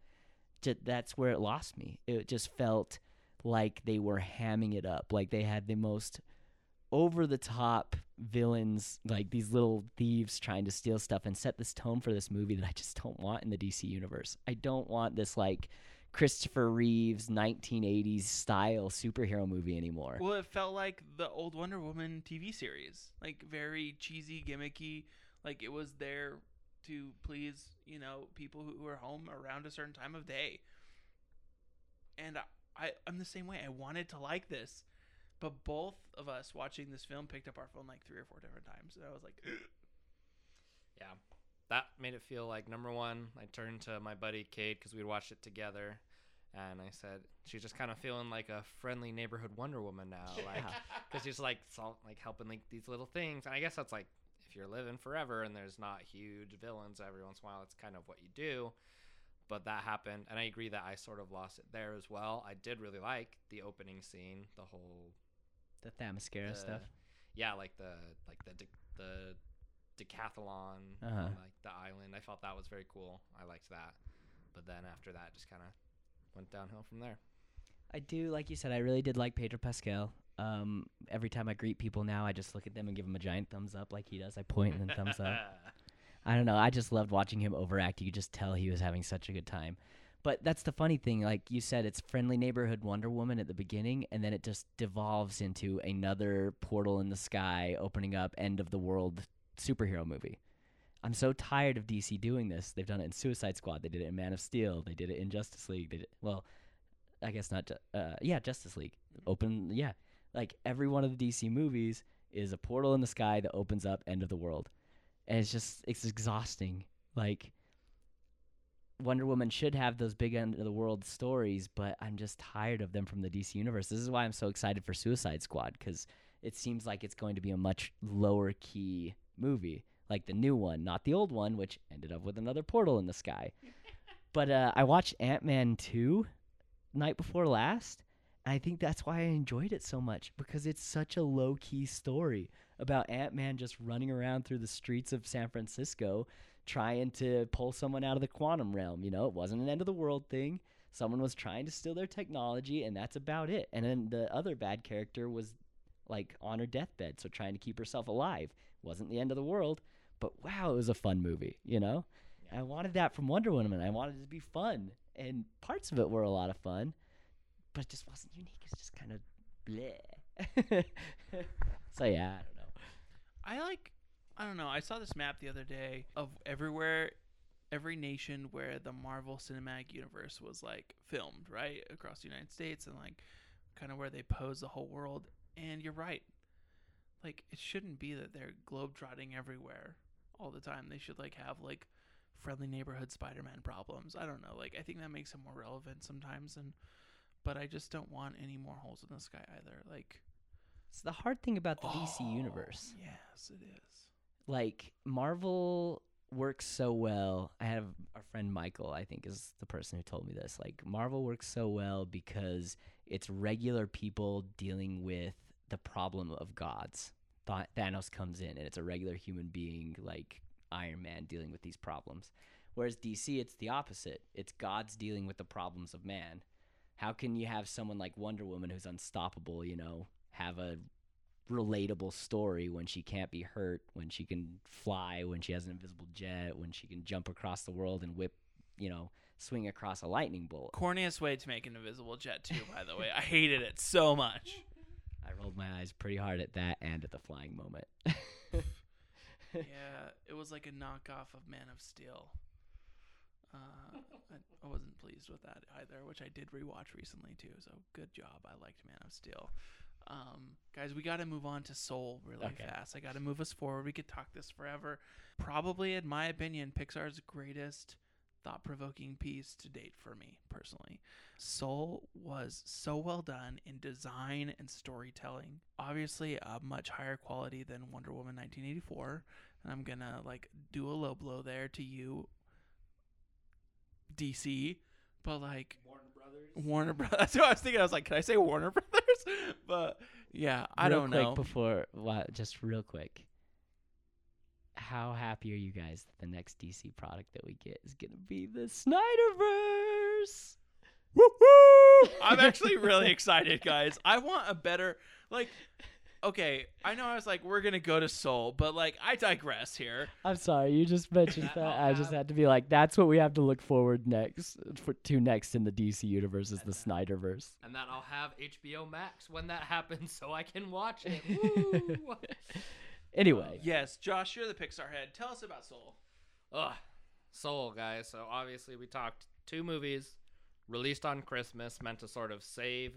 That's where it lost me. It just felt like they were hamming it up. Like, they had the most over-the-top villains, like these little thieves trying to steal stuff and set this tone for this movie that I just don't want in the DC universe. I don't want this, like, Christopher Reeve's 1980s style superhero movie anymore. Well, it felt like the old Wonder Woman TV series, like very cheesy, gimmicky, like it was there to please, you know, people who are home around a certain time of day. And I'm the same way. I wanted to like this, but both of us watching this film picked up our phone like 3 or 4 different times, and I was like, ugh. Yeah. That made it feel like, number one, I turned to my buddy Cade because we'd watched it together, and I said, she's just kind of feeling like a friendly neighborhood Wonder Woman now, like, because she's like helping like these little things. And I guess that's like, if you're living forever and there's not huge villains every once in a while, it's kind of what you do. But that happened, and I agree that I sort of lost it there as well. I did really like the opening scene, the whole Themyscira stuff. Yeah, like the decathlon, like the island. I felt that was very cool. I liked that, but then after that just kind of went downhill from there. I do, like you said, I really did like Pedro Pascal. Every time I greet people now, I just look at them and give them a giant thumbs up like he does. I point and then thumbs up. I don't know, I just loved watching him overact. You could just tell he was having such a good time. But that's the funny thing, like you said, it's friendly neighborhood Wonder Woman at the beginning, and then it just devolves into another portal in the sky opening up, end of the world superhero movie. I'm so tired of DC doing this. They've done it in Suicide Squad. They did it in Man of Steel. They did it in Justice League. They did, well, I guess not. Justice League. Open. Yeah, like every one of the DC movies is a portal in the sky that opens up, end of the world, and it's exhausting. Like, Wonder Woman should have those big end of the world stories, but I'm just tired of them from the DC universe. This is why I'm so excited for Suicide Squad, because it seems like it's going to be a much lower key movie, like the new one, not the old one, which ended up with another portal in the sky. But I watched Ant-Man 2 night before last, and I think that's why I enjoyed it so much, because it's such a low-key story about Ant-Man just running around through the streets of San Francisco trying to pull someone out of the quantum realm. You know, it wasn't an end-of-the-world thing. Someone was trying to steal their technology, and that's about it. And then the other bad character was like on her deathbed, so trying to keep herself alive wasn't the end of the world. But wow, it was a fun movie, you know? Yeah. I wanted that from Wonder Woman. I wanted it to be fun, and parts of it were a lot of fun, but it just wasn't unique. It's just kind of bleh. So yeah, I don't know. I saw this map the other day of every nation where the Marvel Cinematic Universe was like filmed, right? Across the United States, and like kind of where they pose the whole world. And you're right. Like, it shouldn't be that they're globetrotting everywhere all the time. They should like have like friendly neighborhood Spider-Man problems. I don't know. Like, I think that makes it more relevant sometimes. But I just don't want any more holes in the sky either. Like, it's the hard thing about the DC universe. Yes, it is. Like, Marvel works so well. I have our friend Michael, I think, is the person who told me this. Like, Marvel works so well because it's regular people dealing with the problem of gods. Thanos comes in, and it's a regular human being like Iron Man dealing with these problems. Whereas DC, it's the opposite. It's gods dealing with the problems of man. How can you have someone like Wonder Woman, who's unstoppable, you know, have a relatable story when she can't be hurt, when she can fly, when she has an invisible jet, when she can jump across the world and swing across a lightning bolt? Corniest way to make an invisible jet too, by the way. I hated it so much. I rolled my eyes pretty hard at that and at the flying moment. Yeah, it was like a knockoff of Man of Steel. I wasn't pleased with that either, which I did rewatch recently too, so good job. I liked Man of Steel. Guys, we got to move on to Soul really fast. I got to move us forward. We could talk this forever. Probably, in my opinion, Pixar's greatest thought-provoking piece to date for me personally. Soul was so well done in design and storytelling. Obviously, a much higher quality than Wonder Woman 1984. And I'm going to like do a low blow there to you, DC. But like Warner Brothers. That's what I was thinking. I was like, can I say Warner Brothers? But yeah, I don't know. Real quick. How happy are you guys that the next DC product that we get is gonna be the Snyderverse? Woo-hoo! I'm actually really excited, guys. I want a better like. Okay, I know I was like, we're going to go to Soul, but like, I digress here. I'm sorry, you just mentioned that. I just had to be like, that's what we have to look forward next in the DC universe is the Snyderverse. And that I'll have HBO Max when that happens so I can watch it. Woo! Anyway. Yes, Josh, you're the Pixar head. Tell us about Soul. Soul, guys. So obviously we talked two movies released on Christmas meant to sort of save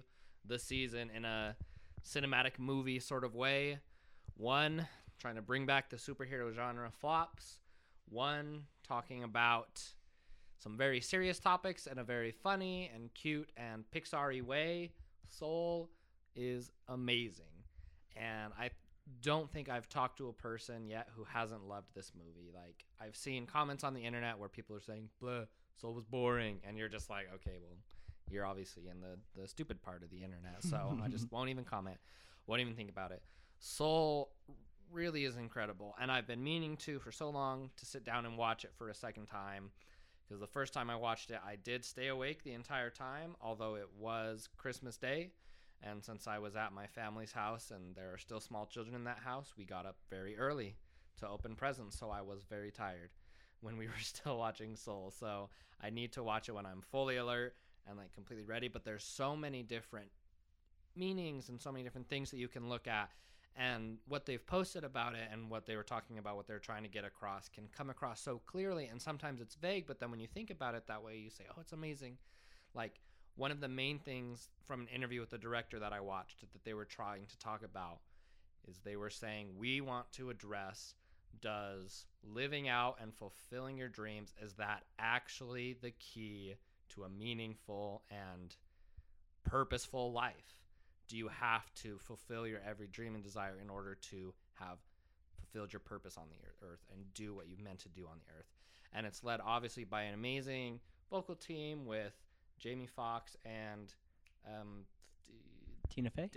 the season in a cinematic movie sort of way. One, trying to bring back the superhero genre flops. One, talking about some very serious topics in a very funny and cute and Pixar-y way. Soul is amazing. And I don't think I've talked to a person yet who hasn't loved this movie. Like, I've seen comments on the internet where people are saying, blah, Soul was boring. And you're just like, okay, well, you're obviously in the stupid part of the internet, so I just won't even comment, won't even think about it. Soul really is incredible, and I've been meaning to for so long to sit down and watch it for a second time, because the first time I watched it, I did stay awake the entire time, although it was Christmas Day, and since I was at my family's house and there are still small children in that house, we got up very early to open presents, so I was very tired when we were still watching Soul, so I need to watch it when I'm fully alert and like completely ready. But there's so many different meanings and so many different things that you can look at, and what they've posted about it and what they were talking about, what they're trying to get across, can come across so clearly. And sometimes it's vague, but then when you think about it that way, you say, oh, it's amazing. Like, one of the main things from an interview with the director that I watched that they were trying to talk about is they were saying, we want to address, does living out and fulfilling your dreams, is that actually the key to a meaningful and purposeful life? Do you have to fulfill your every dream and desire in order to have fulfilled your purpose on the earth and do what you meant to do on the earth? And it's led obviously by an amazing vocal team with Jamie Foxx and Tina Fey.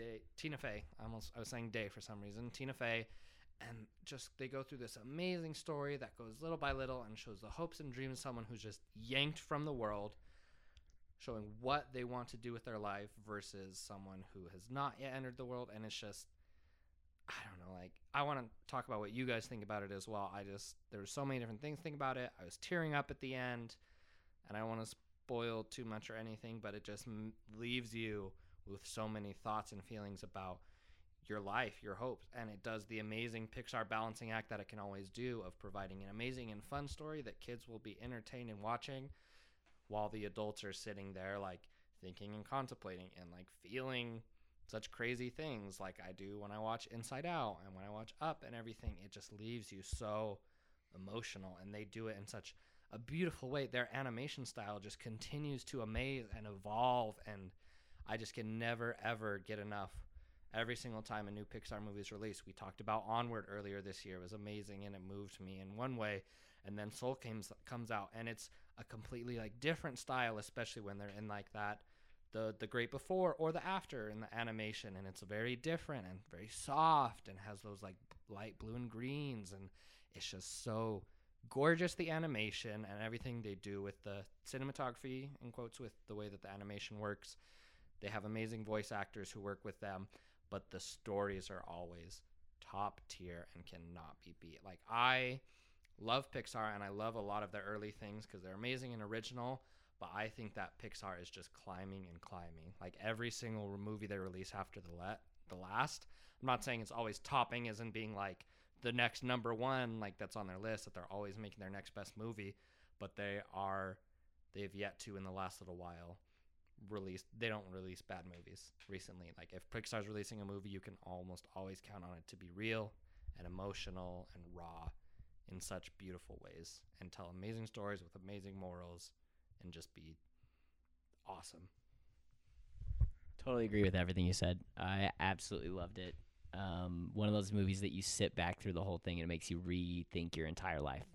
I was saying Day for some reason. Tina Fey. And just, they go through this amazing story that goes little by little and shows the hopes and dreams of someone who's just yanked from the world, showing what they want to do with their life versus someone who has not yet entered the world and is just I don't know, like, I want to talk about what you guys think about it as well. There were so many different things to think about it. I was tearing up at the end, and I don't want to spoil too much or anything, but it just leaves you with so many thoughts and feelings about your life, your hopes, and it does the amazing Pixar balancing act that it can always do of providing an amazing and fun story that kids will be entertained in watching while the adults are sitting there, like, thinking and contemplating and, like, feeling such crazy things like I do when I watch Inside Out and when I watch Up and everything. It just leaves you so emotional, and they do it in such a beautiful way. Their animation style just continues to amaze and evolve, and I just can never, ever get enough. Every single time a new Pixar movie is released, we talked about Onward earlier this year. It was amazing, and it moved me in one way. And then Soul comes out, and it's a completely, like, different style, especially when they're in, like, that the great before or the after in the animation. And it's very different and very soft and has those, like, light blue and greens. And it's just so gorgeous, the animation and everything they do with the cinematography, in quotes, with the way that the animation works. They have amazing voice actors who work with them. But the stories are always top tier and cannot be beat. Like, I love Pixar, and I love a lot of their early things because they're amazing and original, but I think that Pixar is just climbing and climbing. Like, every single movie they release after the last, I'm not saying it's always topping as in being, like, the next number one, like, that's on their list, that they're always making their next best movie, but they've yet to, in the last little while, they don't release bad movies recently. Like, if Pixar's releasing a movie, you can almost always count on it to be real and emotional and raw in such beautiful ways and tell amazing stories with amazing morals and just be awesome. Totally agree with everything you said. I absolutely loved it. One of those movies that you sit back through the whole thing and it makes you rethink your entire life.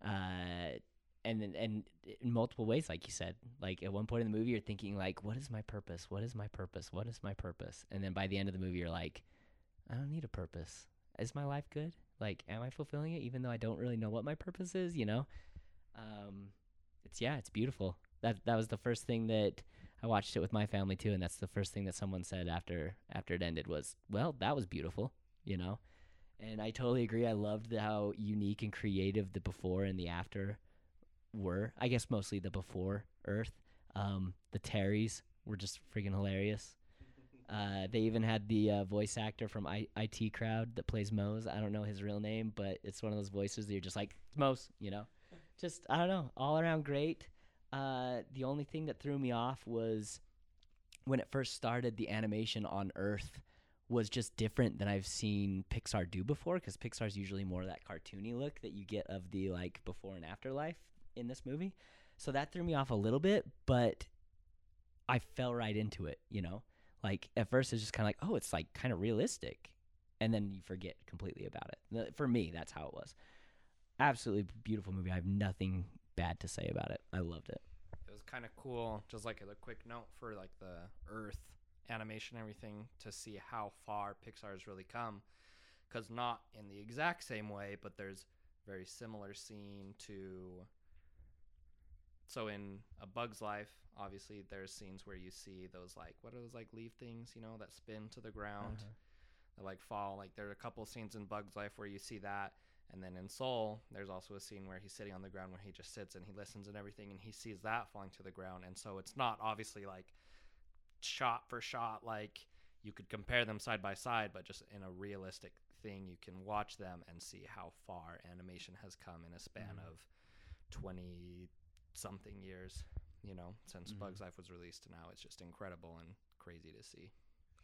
And in multiple ways, like you said. Like, at one point in the movie, you're thinking, like, what is my purpose? What is my purpose? What is my purpose? And then by the end of the movie, you're like, I don't need a purpose. Is my life good? Like, am I fulfilling it, even though I don't really know what my purpose is, you know? It's beautiful. That was the first thing that I watched it with my family, too, and that's the first thing that someone said after it ended was, well, that was beautiful, you know? And I totally agree. I loved how unique and creative the before and the after were. I guess mostly the before Earth. The Terrys were just freaking hilarious. They even had the voice actor from IT Crowd that plays Mose. I don't know his real name, but it's one of those voices that you're just like, it's Mose, you know? Just, I don't know, all around great. The only thing that threw me off was when it first started, the animation on Earth was just different than I've seen Pixar do before, because Pixar's usually more of that cartoony look that you get of the, like, before and after life in this movie. So that threw me off a little bit, but I fell right into it, you know? Like, at first it's just kind of like, oh, it's, like, kind of realistic. And then you forget completely about it. For me, that's how it was. Absolutely beautiful movie. I have nothing bad to say about it. I loved it. It was kind of cool, just like a quick note for, like, the Earth animation and everything, to see how far Pixar has really come. Because not in the exact same way, but there's very similar scene to... So in A Bug's Life, obviously, there's scenes where you see those, like, what are those, like, leaf things, you know, that spin to the ground, that, like, fall. Like, there are a couple scenes in Bug's Life where you see that. And then in Soul, there's also a scene where he's sitting on the ground where he just sits and he listens and everything, and he sees that falling to the ground. And so it's not obviously, like, shot for shot, like, you could compare them side by side, but just in a realistic thing, you can watch them and see how far animation has come in a span of 20 something years, you know, since Bug's Life was released to now. It's just incredible and crazy to see.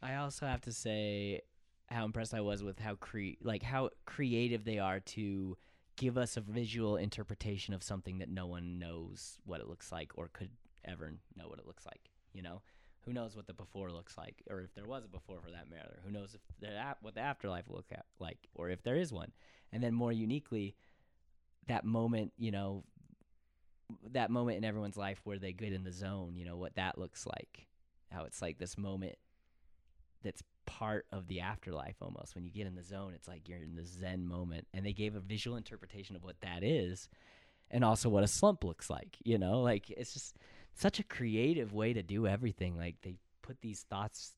I also have to say how impressed I was with how creative they are to give us a visual interpretation of something that no one knows what it looks like or could ever know what it looks like, you know? Who knows what the before looks like, or if there was a before for that matter. Who knows if what the afterlife looks like, or if there is one. And then more uniquely, that moment, you know, that moment in everyone's life where they get in the zone, you know, what that looks like, how it's like this moment that's part of the afterlife almost. When you get in the zone, it's like you're in the Zen moment, and they gave a visual interpretation of what that is and also what a slump looks like, you know? Like, it's just such a creative way to do everything. Like, they put these thoughts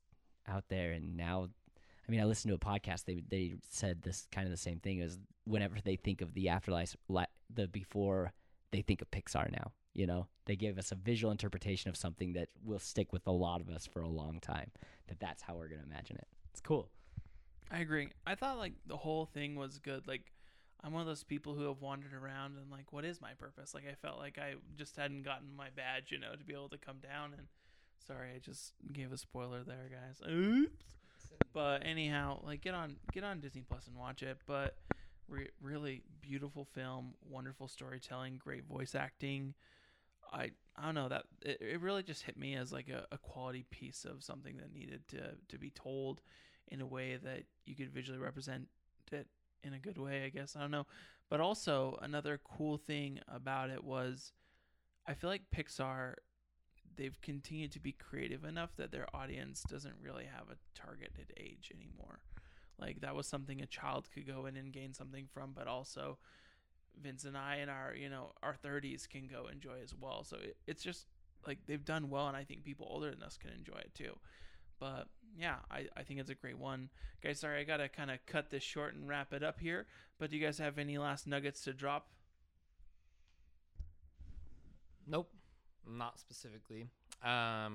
out there, and now, I mean, I listened to a podcast. They said this kind of the same thing. Is whenever they think of the afterlife, the before, they think of Pixar now. You know, they gave us a visual interpretation of something that will stick with a lot of us for a long time. That's how we're gonna imagine it. It's cool. I agree. I thought like the whole thing was good. Like, I'm one of those people who have wandered around and like, what is my purpose? Like, I felt like I just hadn't gotten my badge, you know, to be able to come down and. Sorry, I just gave a spoiler there, guys. Oops. But anyhow, like get on Disney Plus and watch it. But really beautiful film, wonderful storytelling, great voice acting. I don't know, that it really just hit me as like a quality piece of something that needed to be told in a way that you could visually represent it in a good way, I guess. I don't know. But also another cool thing about it was I feel like Pixar, they've continued to be creative enough that their audience doesn't really have a targeted age anymore. Like that was something a child could go in and gain something from, but also Vince and I in our, you know, our 30s can go enjoy as well. So it's just like they've done well, and I think people older than us can enjoy it too. But yeah, I think it's a great one. Guys, sorry, I got to kind of cut this short and wrap it up here. But do you guys have any last nuggets to drop? Nope. Not specifically. I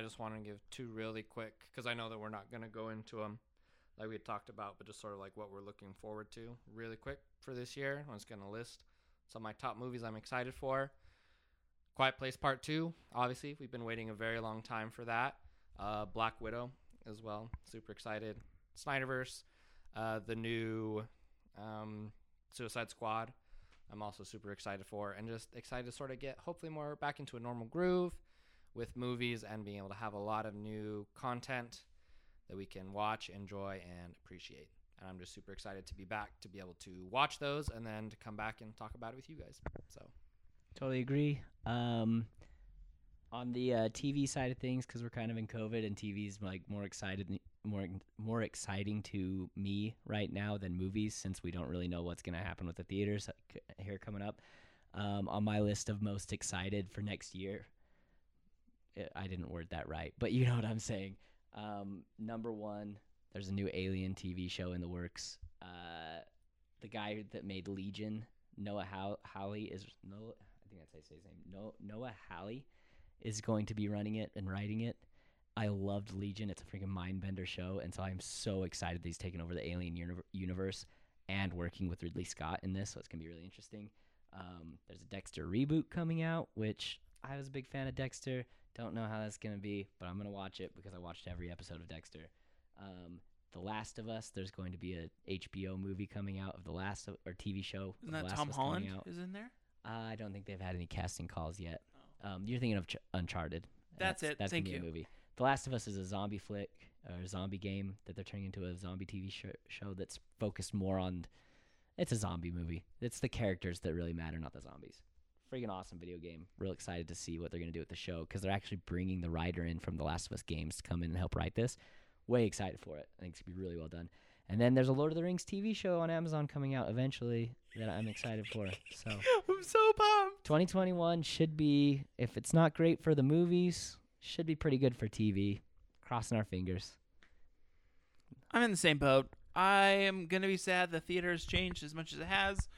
just want to give two really quick, because I know that we're not going to go into them like we had talked about, but just sort of like what we're looking forward to really quick for this year. I'm just going to list some of my top movies I'm excited for. Quiet Place Part 2, obviously. We've been waiting a very long time for that. Black Widow as well. Super excited. Snyderverse. The new Suicide Squad. I'm also super excited for, and just excited to sort of get hopefully more back into a normal groove with movies and being able to have a lot of new content that we can watch, enjoy, and appreciate. And I'm just super excited to be back, to be able to watch those and then to come back and talk about it with you guys. So totally agree. On the TV side of things, because we're kind of in COVID and TV's like more exciting to me right now than movies, since we don't really know what's going to happen with the theaters here coming up. On my list of most excited for next year, I didn't word that right, but you know what I'm saying. Number one, there's a new Alien TV show in the works. The guy that made Legion, Noah Hawley is going to be running it and writing it. I loved Legion. It's a freaking mindbender show, and so I'm so excited that he's taking over the Alien universe and working with Ridley Scott in this, so it's going to be really interesting. There's a Dexter reboot coming out, which I was a big fan of Dexter. Don't know how that's going to be, but I'm going to watch it because I watched every episode of Dexter. The Last of Us, there's going to be a HBO movie coming out of The Last of, or TV show. Isn't that Tom Holland is in there? I don't think they've had any casting calls yet. Oh. You're thinking of Uncharted. That's it. That's Thank you. A movie. The Last of Us is a zombie flick or a zombie game that they're turning into a zombie TV show that's focused more on, it's a zombie movie. It's the characters that really matter, not the zombies. Freaking awesome video game. Real excited to see what they're going to do with the show, because they're actually bringing the writer in from The Last of Us games to come in and help write this. Way excited for it. I think it's going to be really well done. And then there's a Lord of the Rings TV show on Amazon coming out eventually that I'm excited for. So I'm so pumped. 2021 should be, if it's not great for the movies, should be pretty good for TV. Crossing our fingers. I'm in the same boat. I am going to be sad the theater has changed as much as it has.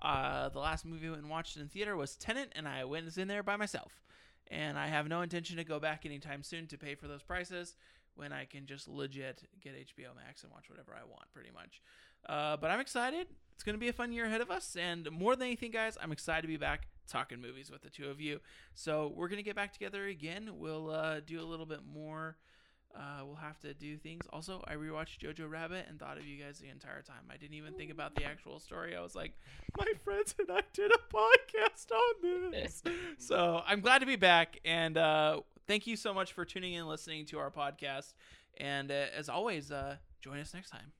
The last movie I went and watched in theater was Tenet, and I went in there by myself. And I have no intention to go back anytime soon to pay for those prices when I can just legit get HBO Max and watch whatever I want, pretty much. But I'm excited. It's going to be a fun year ahead of us. And more than anything, guys, I'm excited to be back talking movies with the two of you. So we're going to get back together again. We'll do a little bit more. We'll have to do things. Also, I rewatched Jojo Rabbit and thought of you guys the entire time. I didn't even think about the actual story. I was like, my friends and I did a podcast on this. So I'm glad to be back. And thank you so much for tuning in and listening to our podcast. And as always, join us next time.